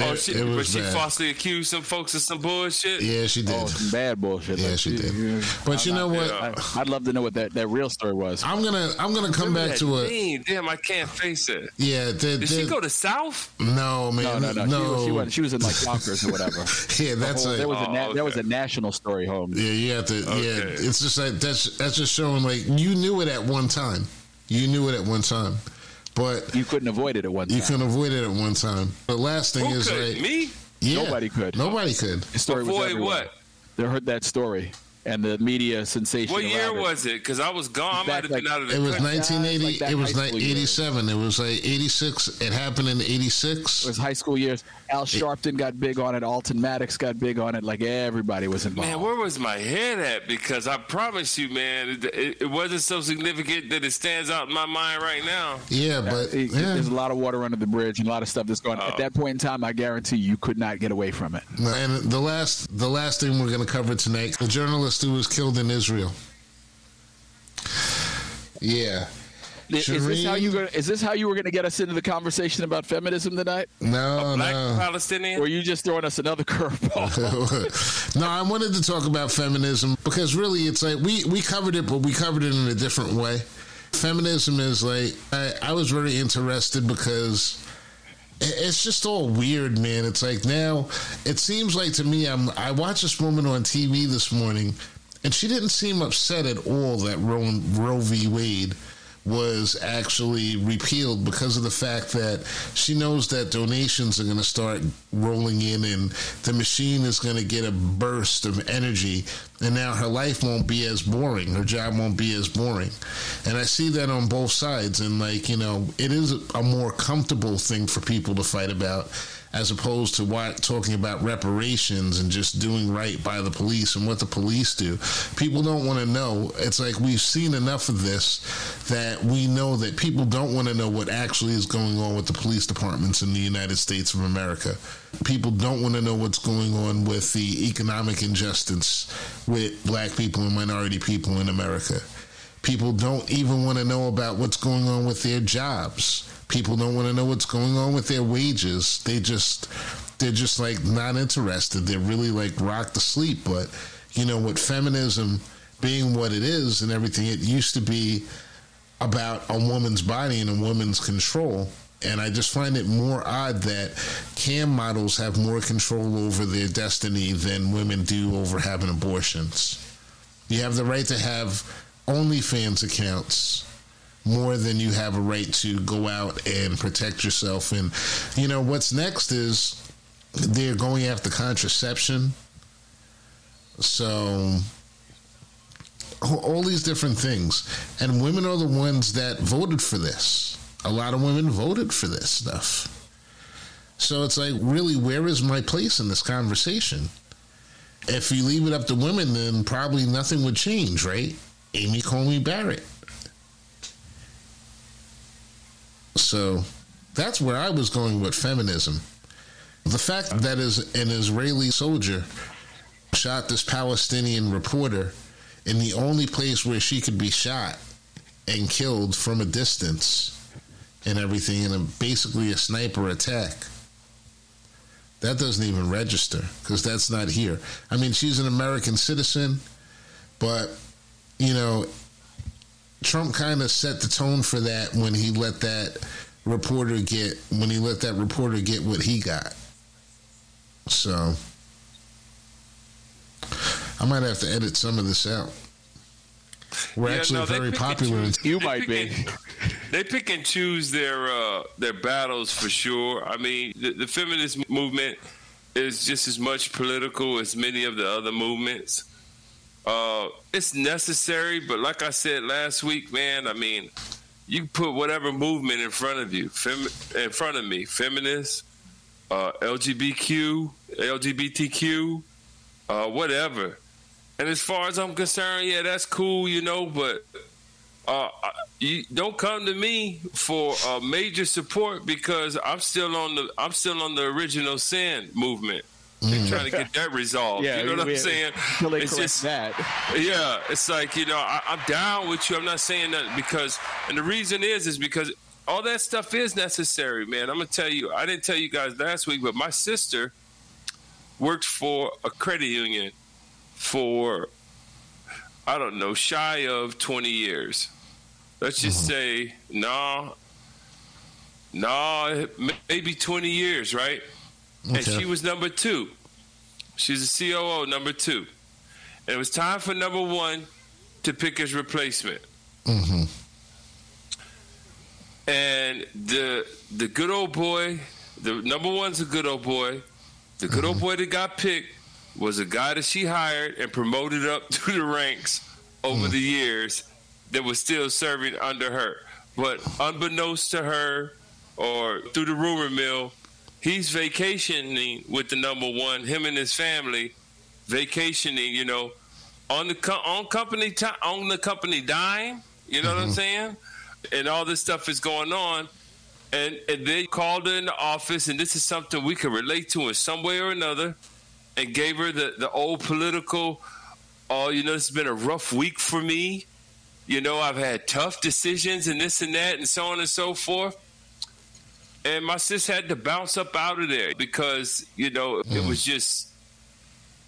oh, she, but she falsely accused some folks of some bullshit. Yeah, she did. Oh, some bad bullshit. Yeah, she did. But you know what? I'd love to know what that, that real story was. I'm gonna I'm gonna come back to it. Damn, I can't face it. Yeah. Did she go to South? No, man. No, no, no. She was she was in like Yonkers or whatever. Yeah, that's a that was a that was a national story, home. Yeah, you have to. Yeah, it's just like that's that's just showing like you knew it at one time. You knew it at one time. But you couldn't avoid it at one time. You couldn't avoid it at one time. The last thing Who is could? Like me? Yeah, nobody could. Nobody could. The story avoid was everywhere. What? They heard that story and the media sensation. What year it. Was it? Because I was gone. Back, I might have like, been out of the. It was nineteen eighty. Like it was nineteen eighty-seven. It was like eighty-six. It happened in eighty-six. It was high school years. Al Sharpton got big on it. Alton Maddox got big on it. Like everybody was involved. Man, where was my head at? Because I promise you, man, it, it, it wasn't so significant that it stands out in my mind right now. Yeah, but it, yeah. there's a lot of water under the bridge and a lot of stuff that's going. Uh, at that point in time, I guarantee you, you could not get away from it. And the last, the last thing we're going to cover tonight, the journalist who was killed in Israel. Yeah. Is, is this how you gonna, is this how you were going to get us into the conversation about feminism tonight? No, a black no. Palestinian? Or are you just throwing us another curveball? No, I wanted to talk about feminism because really it's like we, we covered it, but we covered it in a different way. Feminism is like, I, I was very interested because it's just all weird, man. It's like now, it seems like to me, I'm, I watched this woman on T V this morning, and she didn't seem upset at all that Roe, Roe v. Wade was actually repealed because of the fact that she knows that donations are going to start rolling in and the machine is going to get a burst of energy, and now her life won't be as boring, her job won't be as boring. And I see that on both sides, and like, you know, it is a more comfortable thing for people to fight about as opposed to what, talking about reparations and just doing right by the police and what the police do. People don't want to know. It's like we've seen enough of this that we know that people don't want to know what actually is going on with the police departments in the United States of America. People don't want to know what's going on with the economic injustice with black people and minority people in America. People don't even want to know about what's going on with their jobs. People don't want to know what's going on with their wages. They just, they're just like not interested. They're really like rocked to sleep. But, you know, with feminism being what it is and everything, it used to be about a woman's body and a woman's control. And I just find it more odd that cam models have more control over their destiny than women do over having abortions. You have the right to have OnlyFans accounts more than you have a right to go out and protect yourself. And, you know, what's next is they're going after contraception. So all these different things. And women are the ones that voted for this. A lot of women voted for this stuff. So it's like, really, where is my place in this conversation? If you leave it up to women, then probably nothing would change, right? Amy Coney Barrett. So that's where I was going with feminism. The fact that is an Israeli soldier shot this Palestinian reporter in the only place where she could be shot and killed from a distance and everything in a, basically a sniper attack. That doesn't even register because that's not here. I mean, she's an American citizen, but, you know, Trump kind of set the tone for that when he let that reporter get when he let that reporter get what he got. So I might have to edit some of this out. We're yeah, actually no, very popular. Choose, you might be. And, they pick and choose their uh, their battles for sure. I mean, the, the feminist movement is just as much political as many of the other movements. Uh, it's necessary, but like I said last week, man, I mean, you put whatever movement in front of you, fem- in front of me, feminist, uh, L G B T Q, L G B T Q, uh, whatever. And as far as I'm concerned, yeah, that's cool, you know, but uh, you don't come to me for uh, major support because I'm still on the I'm still on the original sin movement. They're trying to get that resolved. Yeah, you know what we, I'm saying? It's just that. Yeah, it's like, you know, I, I'm down with you. I'm not saying that because, and the reason is, is because all that stuff is necessary, man. I'm going to tell you, I didn't tell you guys last week, but my sister worked for a credit union for, I don't know, shy of twenty years. Let's just say, no, nah, no, nah, maybe twenty years, right? Okay. And she was number two. She's a C O O, number two. And it was time for number one to pick his replacement. Mm-hmm. And the the good old boy, the number one's a good old boy. The good mm-hmm. old boy that got picked was a guy that she hired and promoted up through the ranks over mm-hmm. the years that was still serving under her. But unbeknownst to her or through the rumor mill, he's vacationing with the number one, him and his family, vacationing, you know, on the co- on company t- on the company dime, you know mm-hmm. what I'm saying? And all this stuff is going on. And, and they called her in the office, and this is something we can relate to in some way or another, and gave her the, the old political, oh, you know, it's been a rough week for me. You know, I've had tough decisions and this and that and so on and so forth. And my sis had to bounce up out of there because, you know, it was just,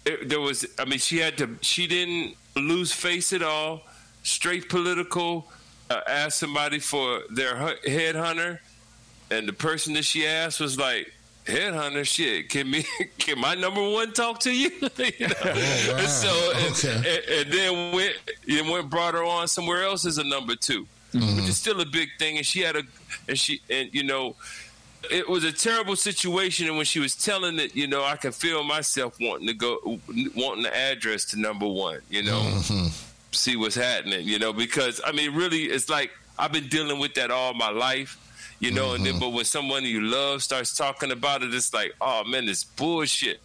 it, there was, I mean, she had to, she didn't lose face at all, straight political, uh, asked somebody for their headhunter, and the person that she asked was like, headhunter, shit, can me, can my number one talk to you? You know? Oh, wow. And so, okay. and, and, and then went, you went, brought her on somewhere else as a number two. mm-hmm. which is still a big thing. And she had a, and she, and you know, it was a terrible situation. And when she was telling it, you know, I could feel myself wanting to go, wanting the address to number one, you know, mm-hmm. see what's happening, you know, because I mean, really, it's like I've been dealing with that all my life. You know, mm-hmm. and then, but when someone you love starts talking about it, it's like, oh man, it's bullshit.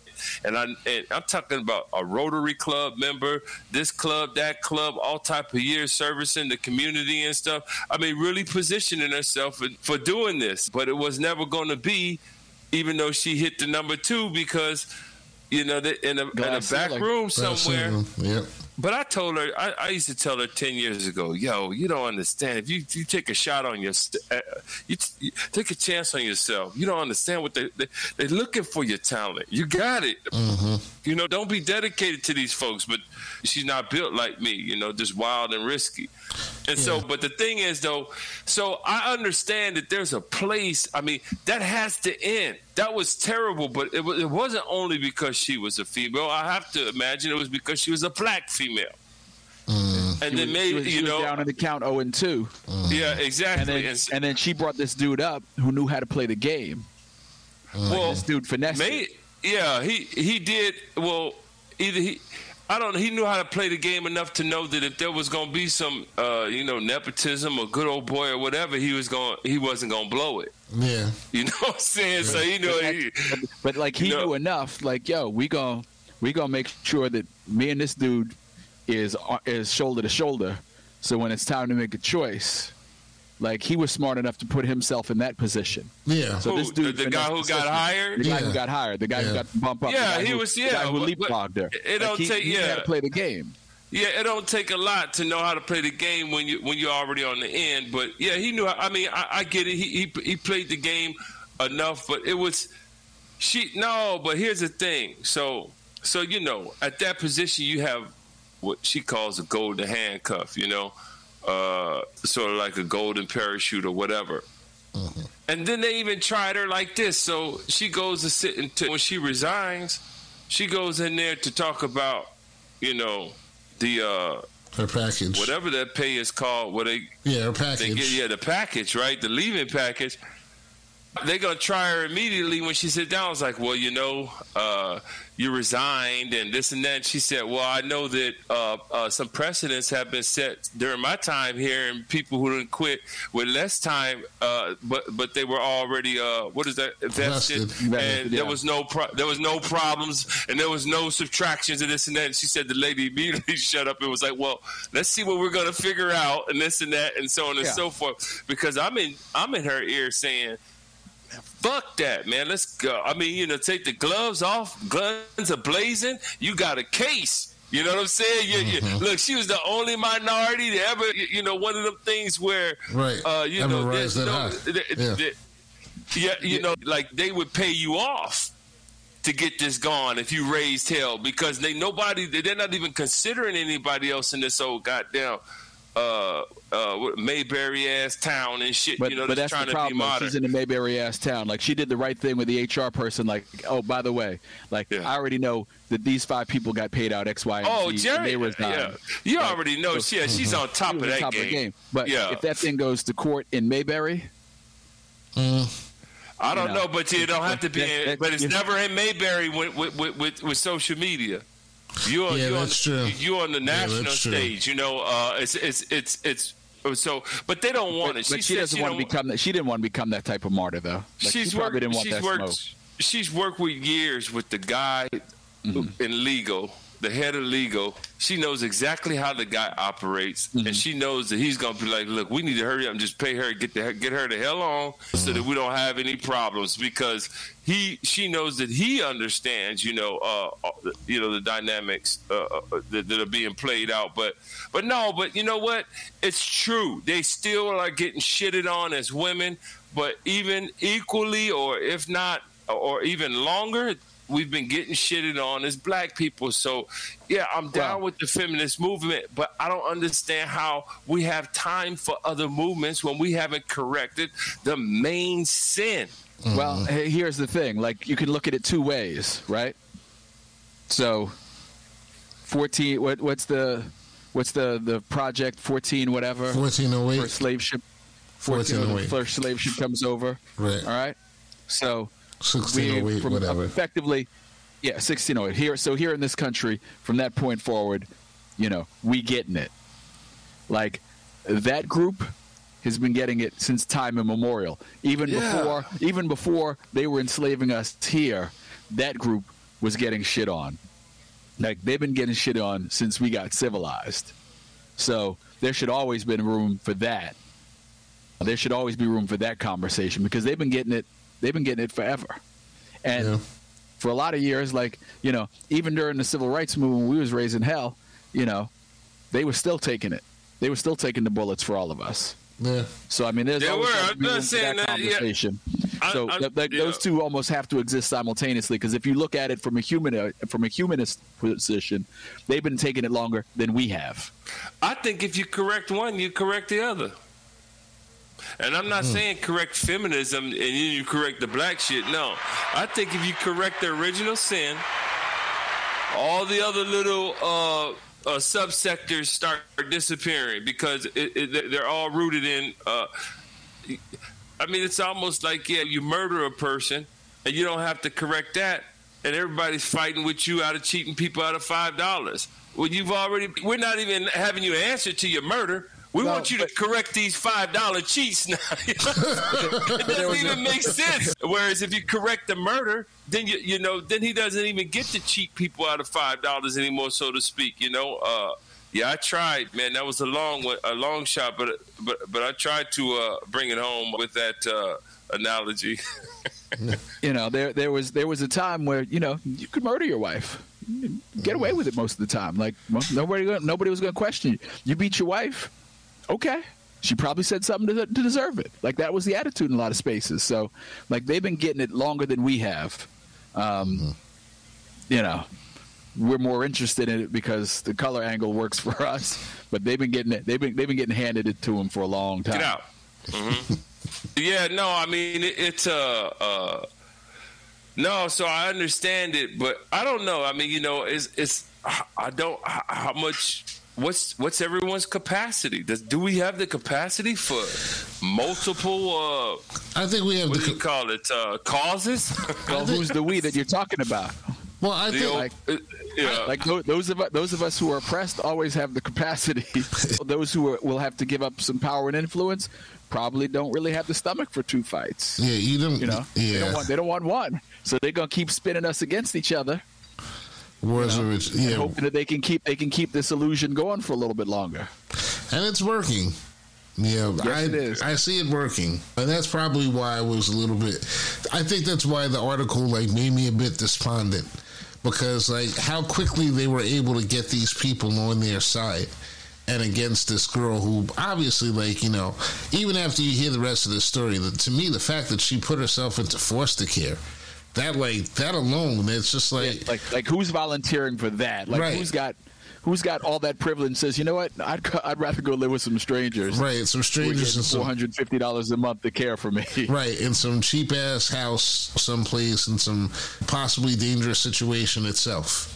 And I and I'm talking about a Rotary Club member, this club, that club, all type of years servicing the community and stuff. I mean, really positioning herself for, for doing this, but it was never going to be, even though she hit the number two because, you know, the, in a, in a back like, room somewhere. Yep. But I told her, I, I used to tell her ten years ago, yo, you don't understand. If you, you take a shot on your, uh, you, t- you take a chance on yourself. You don't understand what they, they, they're looking for your talent. You got it. Mm-hmm. You know, don't be dedicated to these folks, but she's not built like me, you know, just wild and risky. And yeah. so, but the thing is though, so I understand that there's a place, I mean, that has to end. That was terrible, but it, it wasn't only because she was a female. I have to imagine it was because she was a black female. Female, mm. and she then was, maybe she was, she you know down in the count zero and two. Mm. Yeah, exactly. And then, and then she brought this dude up who knew how to play the game. Mm. Well, like this dude finessed. May, yeah, he he did. Well, either he, I don't know. He knew how to play the game enough to know that if there was going to be some, uh, you know, nepotism or good old boy or whatever, he was going. He wasn't going to blow it. Yeah, you know what I'm saying. Yeah. So he knew. But, he, that, but like he you know, knew enough. Like yo, we gonna we gonna make sure that me and this dude. Is is shoulder to shoulder, so when it's time to make a choice, like he was smart enough to put himself in that position. Yeah. So who, this dude, the, the guy who position, got hired, the yeah. guy who got hired, the guy yeah. who got bumped up, yeah, he who, was, yeah, the guy who but, leapfrogged there. It don't like he, take, he yeah, had to play the game. Yeah, it don't take a lot to know how to play the game when you when you're already on the end. But yeah, he knew. I mean, I, I get it. He, he he played the game enough, but it was she. No, but here's the thing. So so you know, at that position, you have. What she calls a golden handcuff, you know, uh, sort of like a golden parachute or whatever. Mm-hmm. And then they even tried her like this. So she goes to sit into when she resigns, she goes in there to talk about, you know, the uh, her package, whatever that pay is called. What they yeah, her package. They get, yeah, the package, right? The leaving package. They're going to try her immediately when she sat down. I was like, well, you know, uh, you resigned and this and that. And she said, well, I know that uh, uh, some precedents have been set during my time here and people who didn't quit with less time, uh, but but they were already, uh, what is that, invested. invested. And yeah. there was no pro- there was no problems and there was no subtractions and this and that. And she said the lady immediately shut up and was like, well, let's see what we're going to figure out and this and that and so on and yeah. so forth. Because I'm in I'm in her ear saying, fuck that, man. Let's go. I mean, you know, take the gloves off. Guns are blazing. You got a case. You know what I'm saying? You, you, mm-hmm. Look, she was the only minority to ever, you know, one of them things where, right. uh, you ever know, rise that no, they, yeah. They, yeah, you yeah. know, like they would pay you off to get this gone if you raised hell because they nobody, they're not even considering anybody else in this old goddamn. Uh, uh, Mayberry ass town and shit. But, you know, but that's trying the problem. To be modern. She's in a Mayberry ass town. Like she did the right thing with the H R person. Like, oh, by the way, like yeah. I already know that these five people got paid out X, Y, and oh, Z. Jerry, they was yeah. You like, already know. So, yeah, she's on top, she of, that top of the game. But yeah. if that thing goes to court in Mayberry, mm. I don't you know, know. But you don't have to be. That, that, but it's never know. In Mayberry with with, with, with with social media. You on, yeah, you, on the, you on the national yeah, stage, you know. Uh, it's it's it's it's so, but they don't want but, it. She, but she doesn't she want to become that. She didn't want to become that type of martyr, though. Like, she's she worked. Didn't want she's that worked. Smoke. She's worked with years with the guy mm-hmm. in legal, the head of legal. She knows exactly how the guy operates, mm-hmm. and she knows that he's gonna be like, "Look, we need to hurry up and just pay her, get the get her the hell on, mm-hmm. so that we don't have any problems." Because he, she knows that he understands, you know, uh, you know the dynamics uh, that, that are being played out. But, but no, but you know what? It's true. They still are getting shitted on as women, but even equally, or if not, or even longer. We've been getting shitted on as black people. So, yeah, I'm down with the feminist movement, but I don't understand how we have time for other movements when we haven't corrected the main sin. Mm. Well, here's the thing. Like, you can look at it two ways, right? So, fourteen, what, what's the what's the, the project fourteen whatever fourteen oh eight for slave ship fourteen oh eight first slave ship comes over, right? All right, so sixteen oh eight we, whatever effectively yeah sixteen oh eight here. So here in this country from that point forward, you know, we getting it. Like that group has been getting it since time immemorial, even yeah. before even before they were enslaving us here. That group was getting shit on. Like they've been getting shit on since we got civilized. So there should always been room for that. There should always be room for that conversation because they've been getting it. They've been getting it forever, and yeah. for a lot of years, like you know, even during the civil rights movement, we was raising hell. You know, they were still taking it. They were still taking the bullets for all of us. Yeah. So I mean, there's yeah, always I'm not saying that, that conversation. Yeah. I, so I, like, yeah. those two almost have to exist simultaneously because if you look at it from a human from a humanist position, they've been taking it longer than we have. I think if you correct one, you correct the other. And I'm not mm. saying correct feminism and then you correct the black shit. No, I think if you correct the original sin, all the other little uh, uh, subsectors start disappearing because it, it, they're all rooted in. Uh, I mean, it's almost like, yeah, you murder a person and you don't have to correct that. And everybody's fighting with you out of cheating people out of five dollars. Well, you've already we're not even having you answer to your murder. We no, want you but, to correct these five dollars cheats now. It doesn't even make sense. Whereas if you correct the murder, then you you know then he doesn't even get to cheat people out of five dollars anymore, so to speak. You know, uh, yeah, I tried, man. That was a long a long shot, but but but I tried to uh, bring it home with that uh, analogy. You know, there there was there was a time where you know you could murder your wife, get away with it most of the time. Like nobody nobody was going to question you. You beat your wife. Okay, she probably said something to, to deserve it. Like that was the attitude in a lot of spaces. So, like they've been getting it longer than we have. Um, mm-hmm. You know, we're more interested in it because the color angle works for us. But they've been getting it. They've been they've been getting handed it to them for a long time. Get out. Mm-hmm. Yeah. No. I mean, it, it's uh, uh no. So I understand it, but I don't know. I mean, you know, it's it's I don't how much. What's what's everyone's capacity? Does do we have the capacity for multiple? Uh, I think we have. What the do you ca- call it? Uh, causes? Well, think, who's the we that you're talking about? Well, I the think old, like, uh, yeah. like those of those of us who are oppressed always have the capacity. Those who are, will have to give up some power and influence probably don't really have the stomach for two fights. Yeah, you don't. You know, yeah. they don't want, they don't want one, so they're gonna keep spinning us against each other. Wars, you know, which, yeah. hoping that they can keep they can keep this illusion going for a little bit longer, and it's working. Yeah, yes, I, it is. I see it working, and that's probably why I was a little bit. I think that's why the article like made me a bit despondent because like how quickly they were able to get these people on their side and against this girl who obviously like you know even after you hear the rest of the story, the, to me the fact that she put herself into foster care. That like that alone, it's just like yeah, like like who's volunteering for that? Like right. who's got who's got all that privilege? And says you know what? I'd I'd rather go live with some strangers. Right, some strangers and four hundred fifty dollars a month to care for me. Right, in some cheap ass house, someplace in some possibly dangerous situation itself.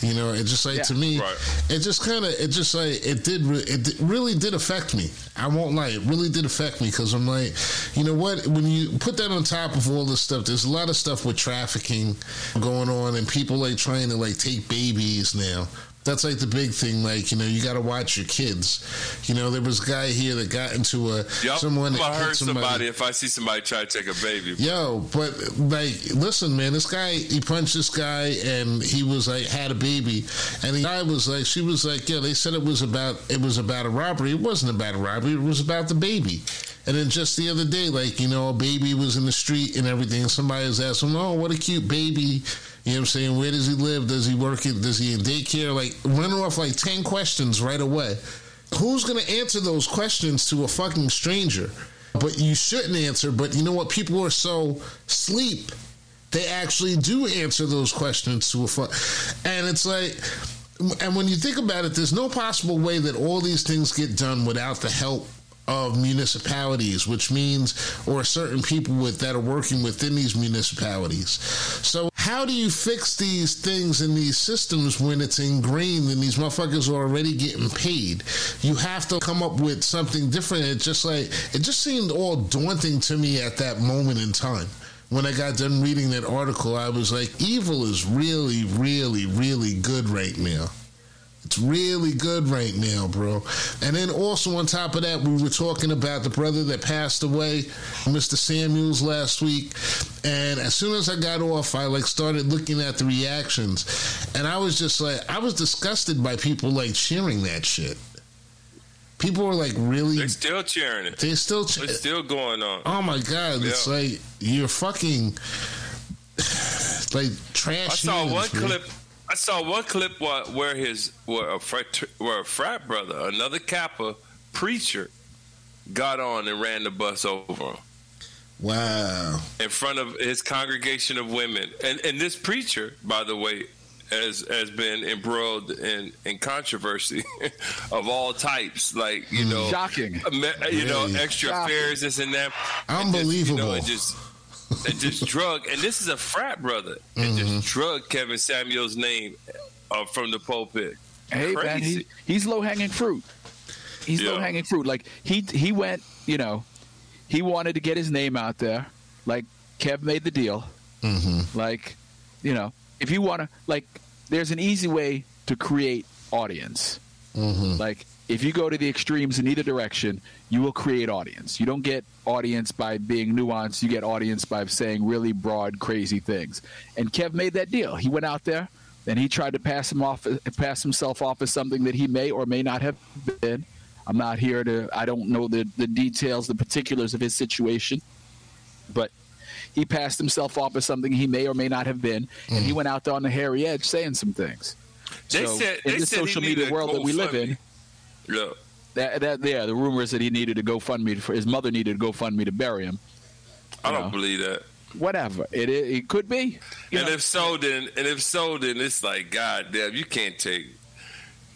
You know, it just like yeah. to me, right. it just kind of it just like it did re- it really did affect me. I won't lie, it really did affect me because I'm like, you know what? When you put that on top of all this stuff, there's a lot of stuff with trafficking going on and people like trying to like take babies now. That's like the big thing. Like you know, you got to watch your kids. You know, there was a guy here that got into a yep. someone. That I heard somebody. somebody. If I see somebody try to take a baby, yo, but like, listen, man, this guy he punched this guy and he was like had a baby, and the guy was like, she was like, yeah, they said it was about it was about a robbery. It wasn't about a robbery. It was about the baby. And then just the other day, like, you know, a baby was in the street and everything. Somebody was asking, oh, what a cute baby. You know what I'm saying? Where does he live? Does he work? In, does he in daycare? Like, running off like ten questions right away. Who's going to answer those questions to a fucking stranger? But you shouldn't answer. But you know what? People are so asleep. They actually do answer those questions to a fuck. And it's like... And when you think about it, there's no possible way that all these things get done without the help of municipalities, which means or certain people with that are working within these municipalities. So how do you fix these things in these systems when it's ingrained and these motherfuckers are already getting paid? You have to come up with something different. It just like it just seemed all daunting to me at that moment in time. When I got done reading that article, I was like, evil is really, really, really good right now. It's really good right now, bro. And then also on top of that, we were talking about the brother that passed away, Mister Samuels, last week. And as soon as I got off, I like started looking at the reactions. And I was just like, I was disgusted by people like cheering that shit. People are like, really? They're still cheering it. They're still cheering. It's still going on. Oh my God. Yeah. It's like, you're fucking like trash. I saw news, one bro. clip. I saw one clip where his where a, frat, where a frat brother, another Kappa preacher, got on and ran the bus over him. Wow. In front of his congregation of women. And and this preacher, by the way, has has been embroiled in, in controversy of all types, like, you know, shocking, you really? know, extra shocking. affairs, this and that, unbelievable, and just, you know, it just it just drug, and this is a frat brother, mm-hmm. and just drug Kevin Samuels' name uh, from the pulpit. Hey, man, he, he's low hanging fruit. He's yeah. low hanging fruit. Like he he went, you know, he wanted to get his name out there. Like Kev made the deal. Mm-hmm. Like, you know. If you want to, like, there's an easy way to create audience. Mm-hmm. Like, if you go to the extremes in either direction, you will create audience. You don't get audience by being nuanced. You get audience by saying really broad, crazy things. And Kev made that deal. He went out there, and he tried to pass him off, pass himself off as something that he may or may not have been. I'm not here to, I don't know the, the details, the particulars of his situation, but he passed himself off as something he may or may not have been, and mm. he went out there on the hairy edge saying some things. They so said, in they this said social media world that we live me. in, yeah, that, that yeah, the rumor is that he needed to GoFundMe for his mother needed to GoFundMe to bury him. I you don't know. believe that. Whatever it is, it could be. And know. if so, then and if so, then it's like, God damn, you can't take.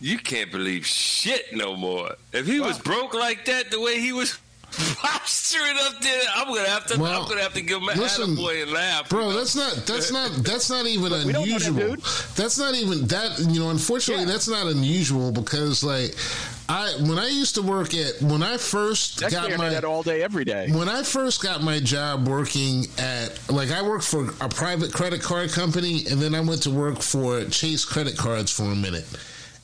You can't believe shit no more. If he well, was broke like that, the way he was. Posturing up there, I'm gonna have to. Well, I'm gonna have to give my attaboy and laugh, bro. You know? That's not. That's not. That's not even Look, unusual. That that's not even that. You know, unfortunately, yeah. that's not unusual because, like, I when I used to work at when I first that's got my that all day every day. When I first got my job working at like I worked for a private credit card company, and then I went to work for Chase Credit Cards for a minute.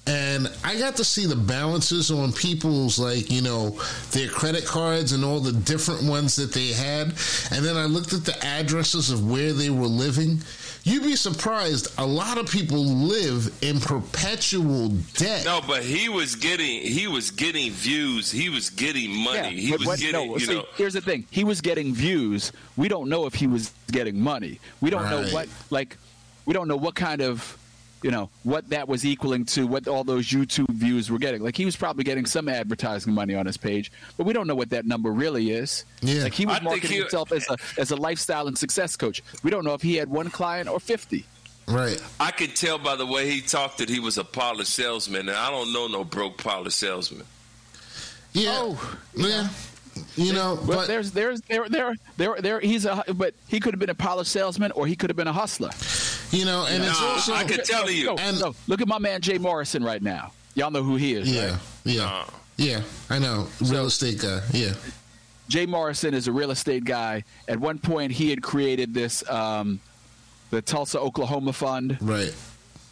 And I got to see the balances on people's, like, you know, their credit cards and all the different ones that they had. And then I looked at the addresses of where they were living. You'd be surprised. A lot of people live in perpetual debt. No, but he was getting he was getting views. He was getting money. Yeah, he was what, getting, no, you see, know. Here's the thing. He was getting views. We don't know if he was getting money. We don't right. know what, like, we don't know what kind of... You know, what that was equaling to, what all those YouTube views were getting. Like, he was probably getting some advertising money on his page, but we don't know what that number really is. Yeah. Like, he was I marketing he, himself as a as a lifestyle and success coach. We don't know if he had one client or fifty. Right. I could tell by the way he talked that he was a polished salesman, and I don't know no broke polished salesman. Yeah. Oh, yeah. yeah. You know, well, but there's there's there there there there he's a but he could have been a polished salesman or he could have been a hustler. You know, and no, it's also I can tell you. No, and no, look at my man Jay Morrison right now. Y'all know who he is, yeah, right? Yeah. Yeah, I know. Real so, estate guy. Yeah. Jay Morrison is a real estate guy. At one point he had created this um, the Tulsa, Oklahoma Fund. Right.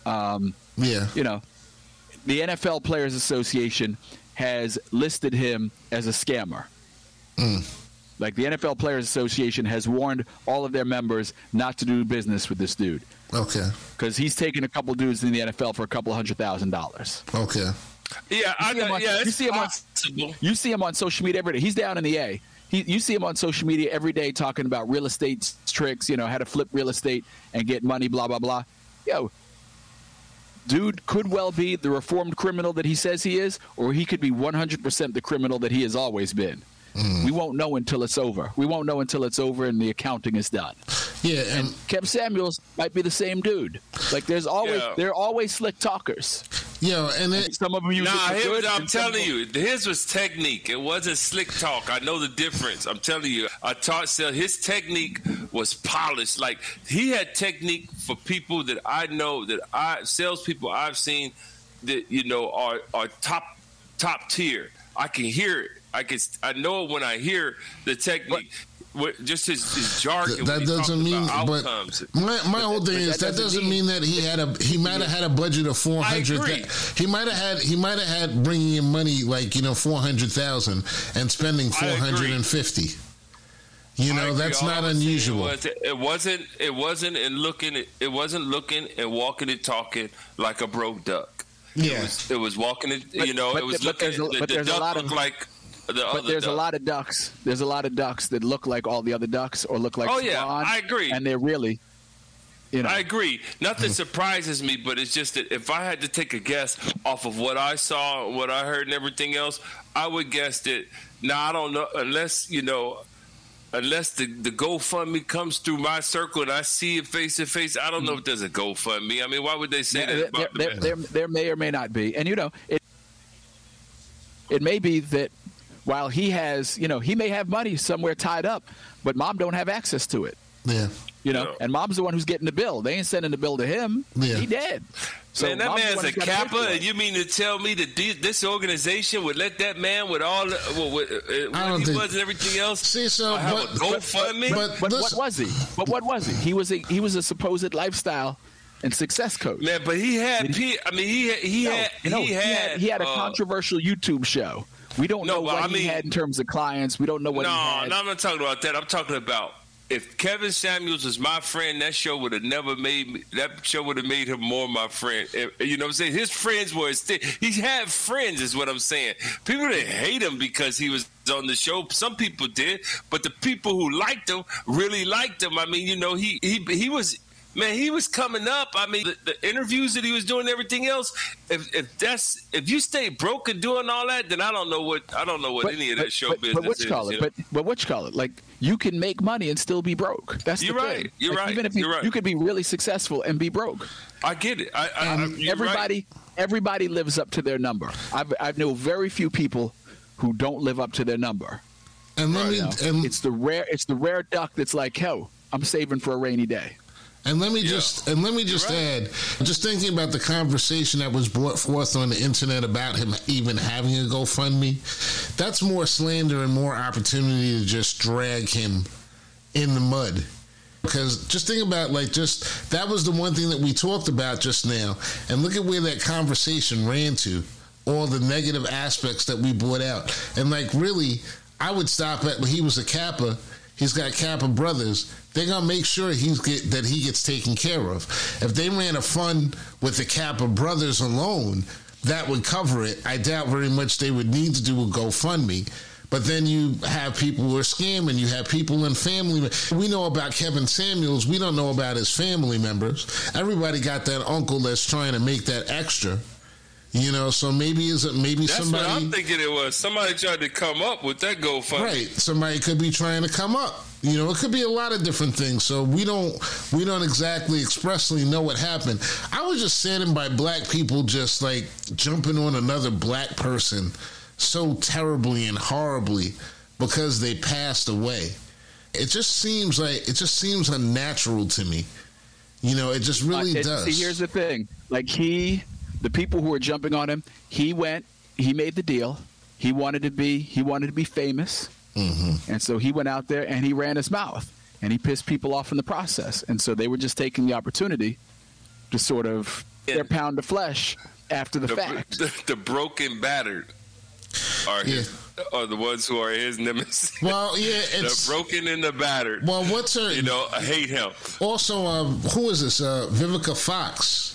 Um, yeah. You know, the N F L Players Association has listed him as a scammer. Mm. Like, the N F L Players Association has warned all of their members not to do business with this dude. Okay. Because he's taken a couple dudes in the N F L for a couple hundred thousand dollars. Okay. Yeah, I got, on, yeah, you see him on, you see him on social media every day. He's down in the A. He, you see him on social media every day talking about real estate tricks, you know, how to flip real estate and get money, blah, blah, blah. Yo, dude could well be the reformed criminal that he says he is, or he could be one hundred percent the criminal that he has always been. Mm. We won't know until it's over. We won't know until it's over and the accounting is done. Yeah, and, and Kev Samuels might be the same dude. Like, there's always yeah. they're always slick talkers. Yeah, and, it, and some of them use nah, it for good. I'm telling you, his was technique. It wasn't slick talk. I know the difference. I'm telling you, I taught so his technique was polished. Like, he had technique for people that I know, that I salespeople I've seen that, you know, are are top top tier. I can hear it. I can I know it when I hear the technique. What, just his, his jargon. That doesn't mean. But my my whole thing is that, that doesn't mean, mean that he had a he might have had a budget of four hundred. He might have had he might have had bringing in money like you know four hundred thousand and spending four hundred and fifty. You know, that's not unusual. Was, it wasn't it wasn't and looking it wasn't looking and walking and talking like a broke duck. Yeah, it was, it was walking. And, but, you know, it was the, looking. But there's a, the, there's the a lot of like. The but there's duck. a lot of ducks. There's a lot of ducks that look like all the other ducks, or look like. Oh yeah, Swan, I agree. And they're really, you know. I agree. Nothing surprises me, but it's just that if I had to take a guess off of what I saw, what I heard, and everything else, I would guess that. Now I don't know unless you know, unless the the GoFundMe comes through my circle and I see it face to face. I don't mm-hmm. know if there's a GoFundMe. I mean, why would they say there, that? About there, the there, there, there may or may not be, and you know, it it may be that. While he has, you know, he may have money somewhere tied up, but mom don't have access to it. Yeah. You know, yeah. And mom's the one who's getting the bill. They ain't sending the bill to him. Yeah. He dead. So man, that man's a Kappa, and you mean to tell me that this organization would let that man with all the, well, with, uh, I don't he think, was and everything else? See, so have but, a GoFundMe? But, but, but, but what was he? But what was he? He was a, he was a supposed lifestyle and success coach. Man, but he had. I mean, he I mean, he he, no, had, he, no, had, he had he had a uh, controversial YouTube show. We don't no, know what I he mean, had in terms of clients. We don't know what no, he had. No, I'm not talking about that. I'm talking about if Kevin Samuels was my friend, that show would have never made me, that show would have made him more my friend. You know what I'm saying? His friends were his thing. He had friends is what I'm saying. People didn't hate him because he was on the show. Some people did. But the people who liked him really liked him. I mean, you know, he he, he was... Man, he was coming up. I mean, the, the interviews that he was doing, everything else. If, if that's if you stay broke and doing all that, then I don't know what I don't know what but, any of that but, show but, business but what you call is. It, you know? But but what you call it? Like you can make money and still be broke. That's you're the right. Thing. You're like, right. Even if you, you're right. You could be really successful and be broke. I get it. I, I, um, everybody right. everybody lives up to their number. I've I know very few people who don't live up to their number. And let me. And it's the rare. It's the rare duck that's like, "Yo, I'm saving for a rainy day." And let me yeah. just and let me just right. add, just thinking about the conversation that was brought forth on the internet about him even having a GoFundMe, that's more slander and more opportunity to just drag him in the mud. Because just think about, like, just that was the one thing that we talked about just now. And look at where that conversation ran to, all the negative aspects that we brought out. And, like, really, I would stop at when he was a Kappa. He's got Kappa brothers. They're going to make sure he's get, that he gets taken care of. If they ran a fund with the Kappa brothers alone, that would cover it. I doubt very much they would need to do a GoFundMe. But then you have people who are scamming. You have people in family. We know about Kevin Samuels. We don't know about his family members. Everybody got that uncle that's trying to make that extra. You know, so maybe is it maybe that's somebody? That's what I'm thinking. It was somebody tried to come up with that GoFundMe. Right, somebody could be trying to come up. You know, it could be a lot of different things. So we don't we don't exactly expressly know what happened. I was just standing by black people, just like jumping on another black person so terribly and horribly because they passed away. It just seems like it just seems unnatural to me. You know, it just really uh, it, does. See, here's the thing, like he. The people who were jumping on him, he went, he made the deal. He wanted to be, he wanted to be famous. Mm-hmm. And so he went out there and he ran his mouth and he pissed people off in the process. And so they were just taking the opportunity to sort of yeah. their pound of flesh after the, the fact. The, the broken battered are his, yeah. are the ones who are his nemesis. Well, yeah, it's the broken and the battered. Well, what's her? You know, I hate him. Also, um, who is this? Uh, Vivica Fox.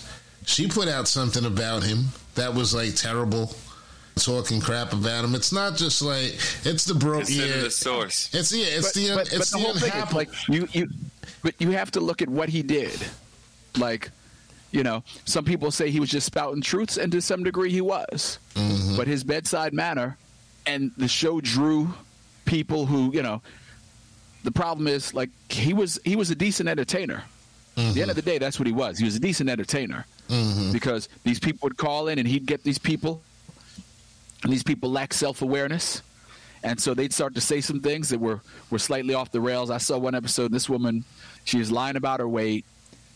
She put out something about him that was, like, terrible, talking crap about him. It's not just, like, it's the broke. It's yeah, the source. It's, yeah, it's but, the, but, it's but the, the whole thing is, like, you, you, but you have to look at what he did. Like, you know, some people say he was just spouting truths, and to some degree he was. Mm-hmm. But his bedside manner, and the show drew people who, you know, the problem is, like, he was he was a decent entertainer. Mm-hmm. At the end of the day, that's what he was. He was a decent entertainer. Mm-hmm. Because these people would call in and he'd get these people, and these people lack self-awareness, And so they'd start to say some things that were, were slightly off the rails. I saw one episode, this woman, she was lying about her weight.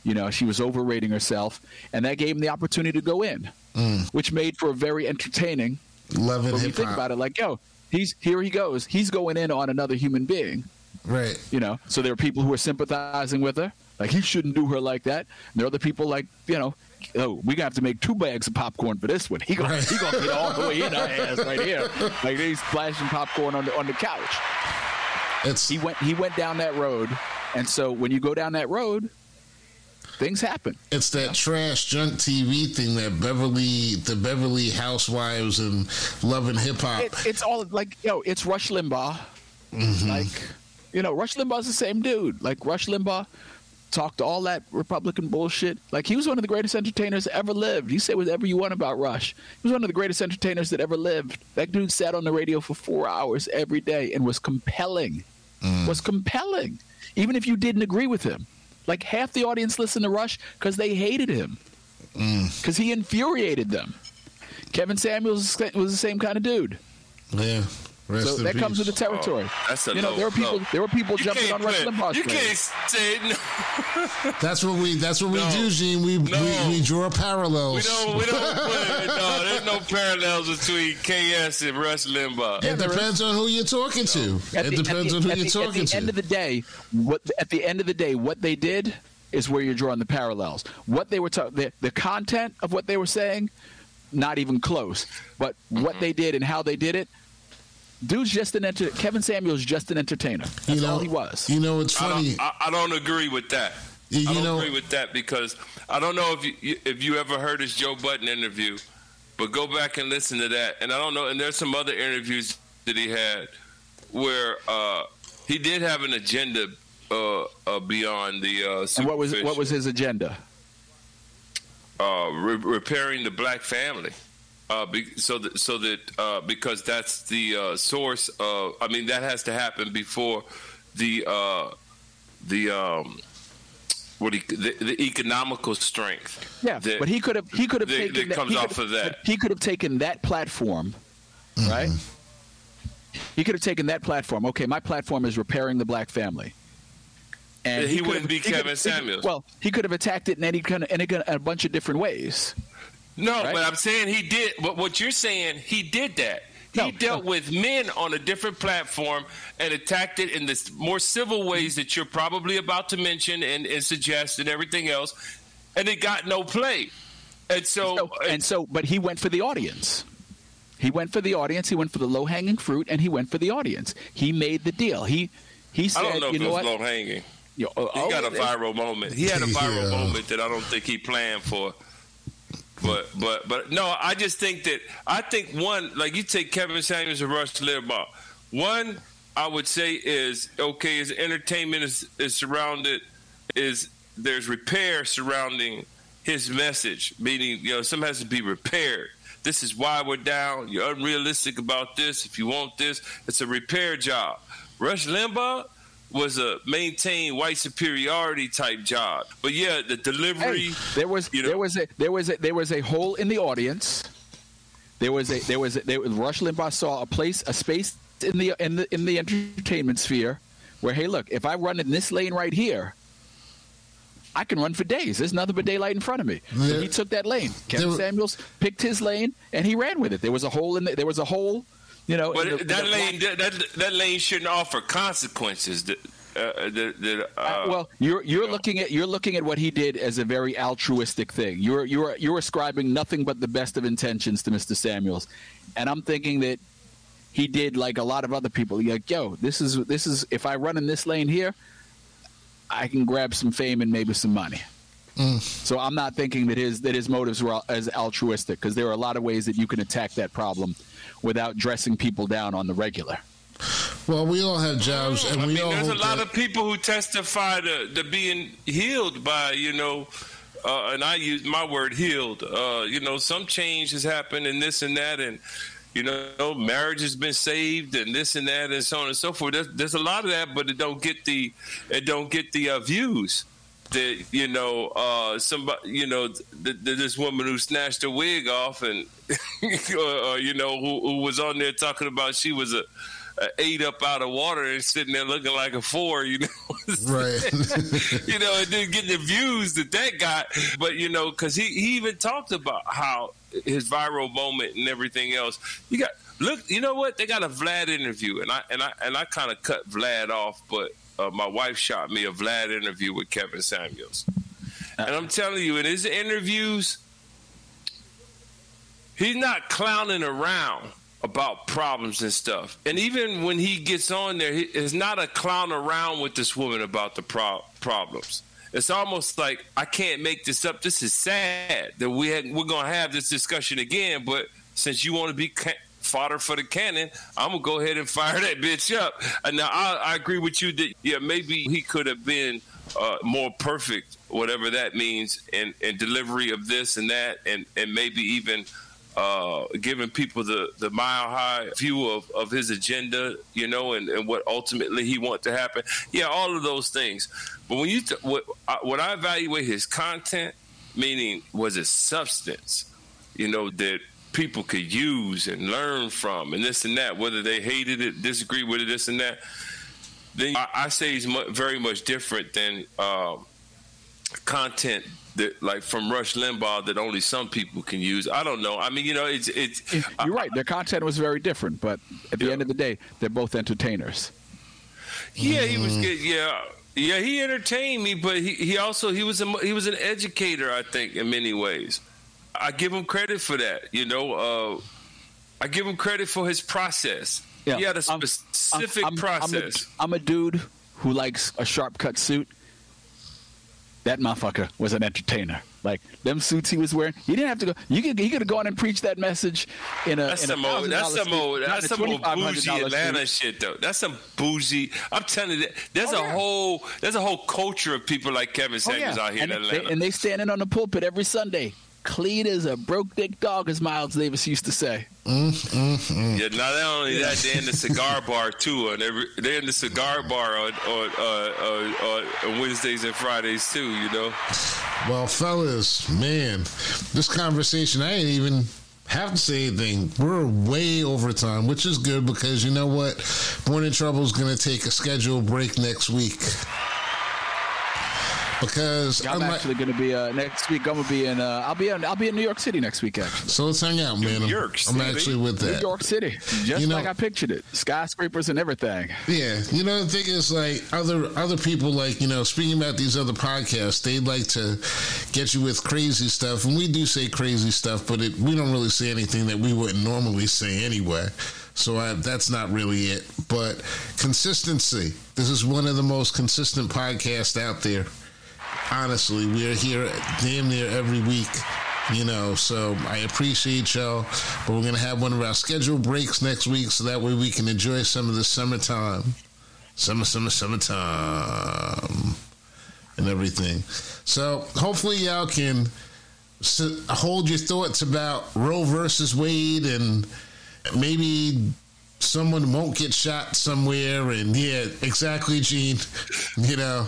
You know, she was overrating herself. And that gave them the opportunity to go in, mm. which made for a very entertaining. Love it. When you think about it, like, yo, he's here he goes. He's going in on another human being. Right. You know, so there are people who are sympathizing with her. Like, he shouldn't do her like that. And there are other people like, you know, oh, we're going to have to make two bags of popcorn for this one. He going right. to get all the way in our ass right here. Like, he's splashing popcorn on the, on the couch. It's he went He went down that road. And so when you go down that road, things happen. It's that yeah. trash junk T V thing that Beverly, the Beverly Housewives and Love and Hip Hop. It, it's all like, yo, it's Rush Limbaugh. Mm-hmm. Like, you know, Rush Limbaugh's the same dude. Like, Rush Limbaugh talked all that Republican bullshit. Like, he was one of the greatest entertainers that ever lived. You say whatever you want about Rush. He was one of the greatest entertainers that ever lived. That dude sat on the radio for four hours every day and was compelling. Mm. Was compelling. Even if you didn't agree with him. Like, half the audience listened to Rush because they hated him. Because mm. he infuriated them. Kevin Samuels was the same kind of dude. Yeah. Rest so that peace. Comes with the territory. Oh, that's a you know, no, there were people. No. There were people you jumping on Rush Limbaugh. You can't say no. That's what we. That's what we no. do, Gene. We, no. we we draw parallels. We don't. We don't. Put, no, there's no parallels between K S and Rush Limbaugh. It depends on who you're talking no. to. At it the, depends the, on who you're the, talking to. At the end to. of the day, what at the end of the day, what they did is where you're drawing the parallels. What they were talking, the, the content of what they were saying, not even close. But mm-hmm. what they did and how they did it. Dude's just an enter- Kevin Samuels just an entertainer. That's you know, all he was. You know, it's funny. I don't, I, I don't agree with that. You I don't know, agree with that because I don't know if you if you ever heard his Joe Budden interview, but go back and listen to that. And I don't know. And there's some other interviews that he had where uh, he did have an agenda uh, uh, beyond the. Uh, and what was what was his agenda? Uh, re- repairing the black family. Uh, be, so, th- so that uh, because that's the uh, source of. I mean, that has to happen before the uh, the um, what he, the, the economical strength. Yeah, that, but he could have he could have taken that, that comes off of that. He could have taken that platform, mm-hmm. right? He could have taken that platform. Okay, my platform is repairing the black family. And he, he wouldn't be he Kevin Samuels. He, well, he could have attacked it in any kind of, any kind of, a bunch of different ways. No, right? But I'm saying he did. But what you're saying, he did that. He no, dealt no. with men on a different platform and attacked it in the more civil ways that you're probably about to mention and, and suggest and everything else, and it got no play. And so, so, and so, but he went for the audience. He went for the audience. He went for the low-hanging fruit, and he went for the audience. He made the deal. He, he said, I don't know if you know it was what? low-hanging. Yo, uh, he got a viral moment. He had a viral yeah. moment that I don't think he planned for. But but but no, I just think that I think one like you take Kevin Samuels and Rush Limbaugh. One I would say is okay. Is entertainment is, is surrounded is there's repair surrounding his message. Meaning you know something has to be repaired. This is why we're down. You're unrealistic about this. If you want this, it's a repair job. Rush Limbaugh was a maintained white superiority type job, but yeah, the delivery. Hey, there was you know. there was a there was a, there was a hole in the audience. There was a there was a, there, Rush Limbaugh saw a place a space in the in the in the entertainment sphere where hey look if I run in this lane right here, I can run for days. There's nothing but daylight in front of me. There, so he took that lane. Kevin were, Samuels picked his lane and he ran with it. There was a hole in the, there was a hole. You know, but the, that lane, that, that that lane shouldn't offer consequences. That, uh, that, that, uh, uh, well, you're you're you know. looking at you're looking at what he did as a very altruistic thing. You're you're you're ascribing nothing but the best of intentions to Mister Samuels, and I'm thinking that he did like a lot of other people. He's like, yo, this is this is if I run in this lane here, I can grab some fame and maybe some money. Mm. So I'm not thinking that his that his motives were as altruistic because there are a lot of ways that you can attack that problem without dressing people down on the regular. Well, we all have jobs, and I we mean, all. There's a lot that- of people who testify to, to being healed by you know, uh, and I use my word healed. Uh, you know, some change has happened, and this and that, and you know, marriage has been saved, and this and that, and so on and so forth. There's, there's a lot of that, but it don't get the it don't get the uh, views. That you know, uh, somebody you know, th- th- this woman who snatched her wig off, and or, or you know, who, who was on there talking about she was a a eight up out of water and sitting there looking like a four, you know. Right. You know, and then getting the views that that got. But, you know, because he, he even talked about how his viral moment and everything else. You got look, you know what? They got a Vlad interview, and I and I and I kind of cut Vlad off, but uh, my wife shot me a Vlad interview with Kevin Samuels. Uh-huh. And I'm telling you, in his interviews, he's not clowning around about problems and stuff. And even when he gets on there, he, it's not a clown around with this woman about the pro- problems. It's almost like, I can't make this up. This is sad that we had, we're going to have this discussion again, but since you want to be ca- fodder for the cannon, I'm going to go ahead and fire that bitch up. And now I, I agree with you that, yeah, maybe he could have been uh, more perfect, whatever that means, in, in delivery of this and that, and, and maybe even uh, giving people the, the mile-high view of, of his agenda, you know, and, and what ultimately he wants to happen. Yeah, all of those things. But when you th- what, I, when I evaluate his content, meaning was it substance, you know, that people could use and learn from and this and that, whether they hated it, disagree with it, this and that, then I, I say he's mu- very much different than uh, content that, like, from Rush Limbaugh that only some people can use. I don't know. I mean, you know, it's... it's You're right. Their content was very different, but at the yeah. end of the day, they're both entertainers. Yeah, he was good. Yeah, yeah, he entertained me, but he, he also, he was a, he was an educator, I think, in many ways. I give him credit for that, you know. Uh, I give him credit for his process. Yeah. He had a specific I'm, I'm, process. I'm a, I'm a dude who likes a sharp-cut suit. That motherfucker was an entertainer. Like, them suits he was wearing, he didn't have to go. You could, he could have gone and preached that message in a. That's in some a old. That's some old. That's some old bougie Atlanta suit. Shit, though. That's some bougie. I'm telling you, there's oh, a yeah. whole. There's a whole culture of people like Kevin Samuels oh, yeah. out here and in Atlanta, they, and they standing on the pulpit every Sunday. Clean as a broke dick dog, as Miles Davis used to say. Mm, mm, mm. Yeah, not only that, they're in the cigar bar too. And every, they're in the cigar bar on on, uh, on on Wednesdays and Fridays too. You know. Well, fellas, man, this conversation, I ain't even have to say anything. We're way over time, which is good because you know what, Born in Trouble is going to take a scheduled break next week. Because I'm unlike, actually going to be uh, next week. I'm going to be in. Uh, I'll be in. I'll be in New York City next weekend. So let's hang out, man. New York City. I'm actually with that. New York City, just you know, like I pictured it, skyscrapers and everything. Yeah, you know the thing is, like other other people, like you know, speaking about these other podcasts, they like to get you with crazy stuff, and we do say crazy stuff, but it, we don't really say anything that we wouldn't normally say anyway. So I, that's not really it. But consistency. This is one of the most consistent podcasts out there. Honestly, we are here damn near every week, you know, so I appreciate y'all, but we're going to have one of our scheduled breaks next week so that way we can enjoy some of the summertime, summer, summer, summertime, and everything. So hopefully y'all can hold your thoughts about Roe versus Wade and maybe someone won't get shot somewhere, and yeah, exactly, Gene. You know,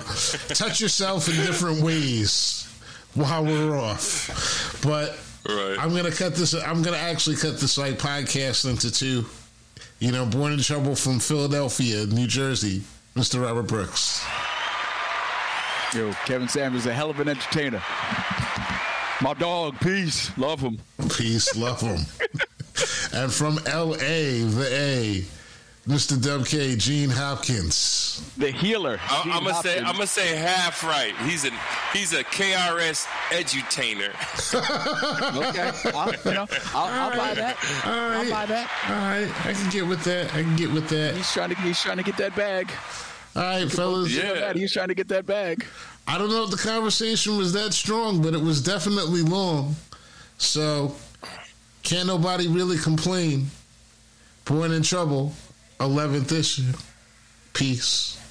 touch yourself in different ways while we're off. But right. I'm gonna cut this. I'm gonna actually cut this like podcast into two. You know, Born in Trouble from Philadelphia, New Jersey, Mister Robert Brooks. Yo, Kevin Samuels, a hell of an entertainer. My dog, peace, love him. Peace, love him. And from L A, the A, Mister W K, Gene Hopkins, the healer. Gene I'm gonna Hopkins. say, I'm gonna say half right. He's a he's a K R S edutainer. Okay, I'll, you know, I'll, I'll right. buy that. All I'll right. buy that. All right, I can get with that. I can get with that. He's trying to he's trying to get that bag. All right, fellas. Yeah, he's trying to get that bag. I don't know if the conversation was that strong, but it was definitely long. So. Can't nobody really complain. Born in Trouble, eleventh issue. Peace.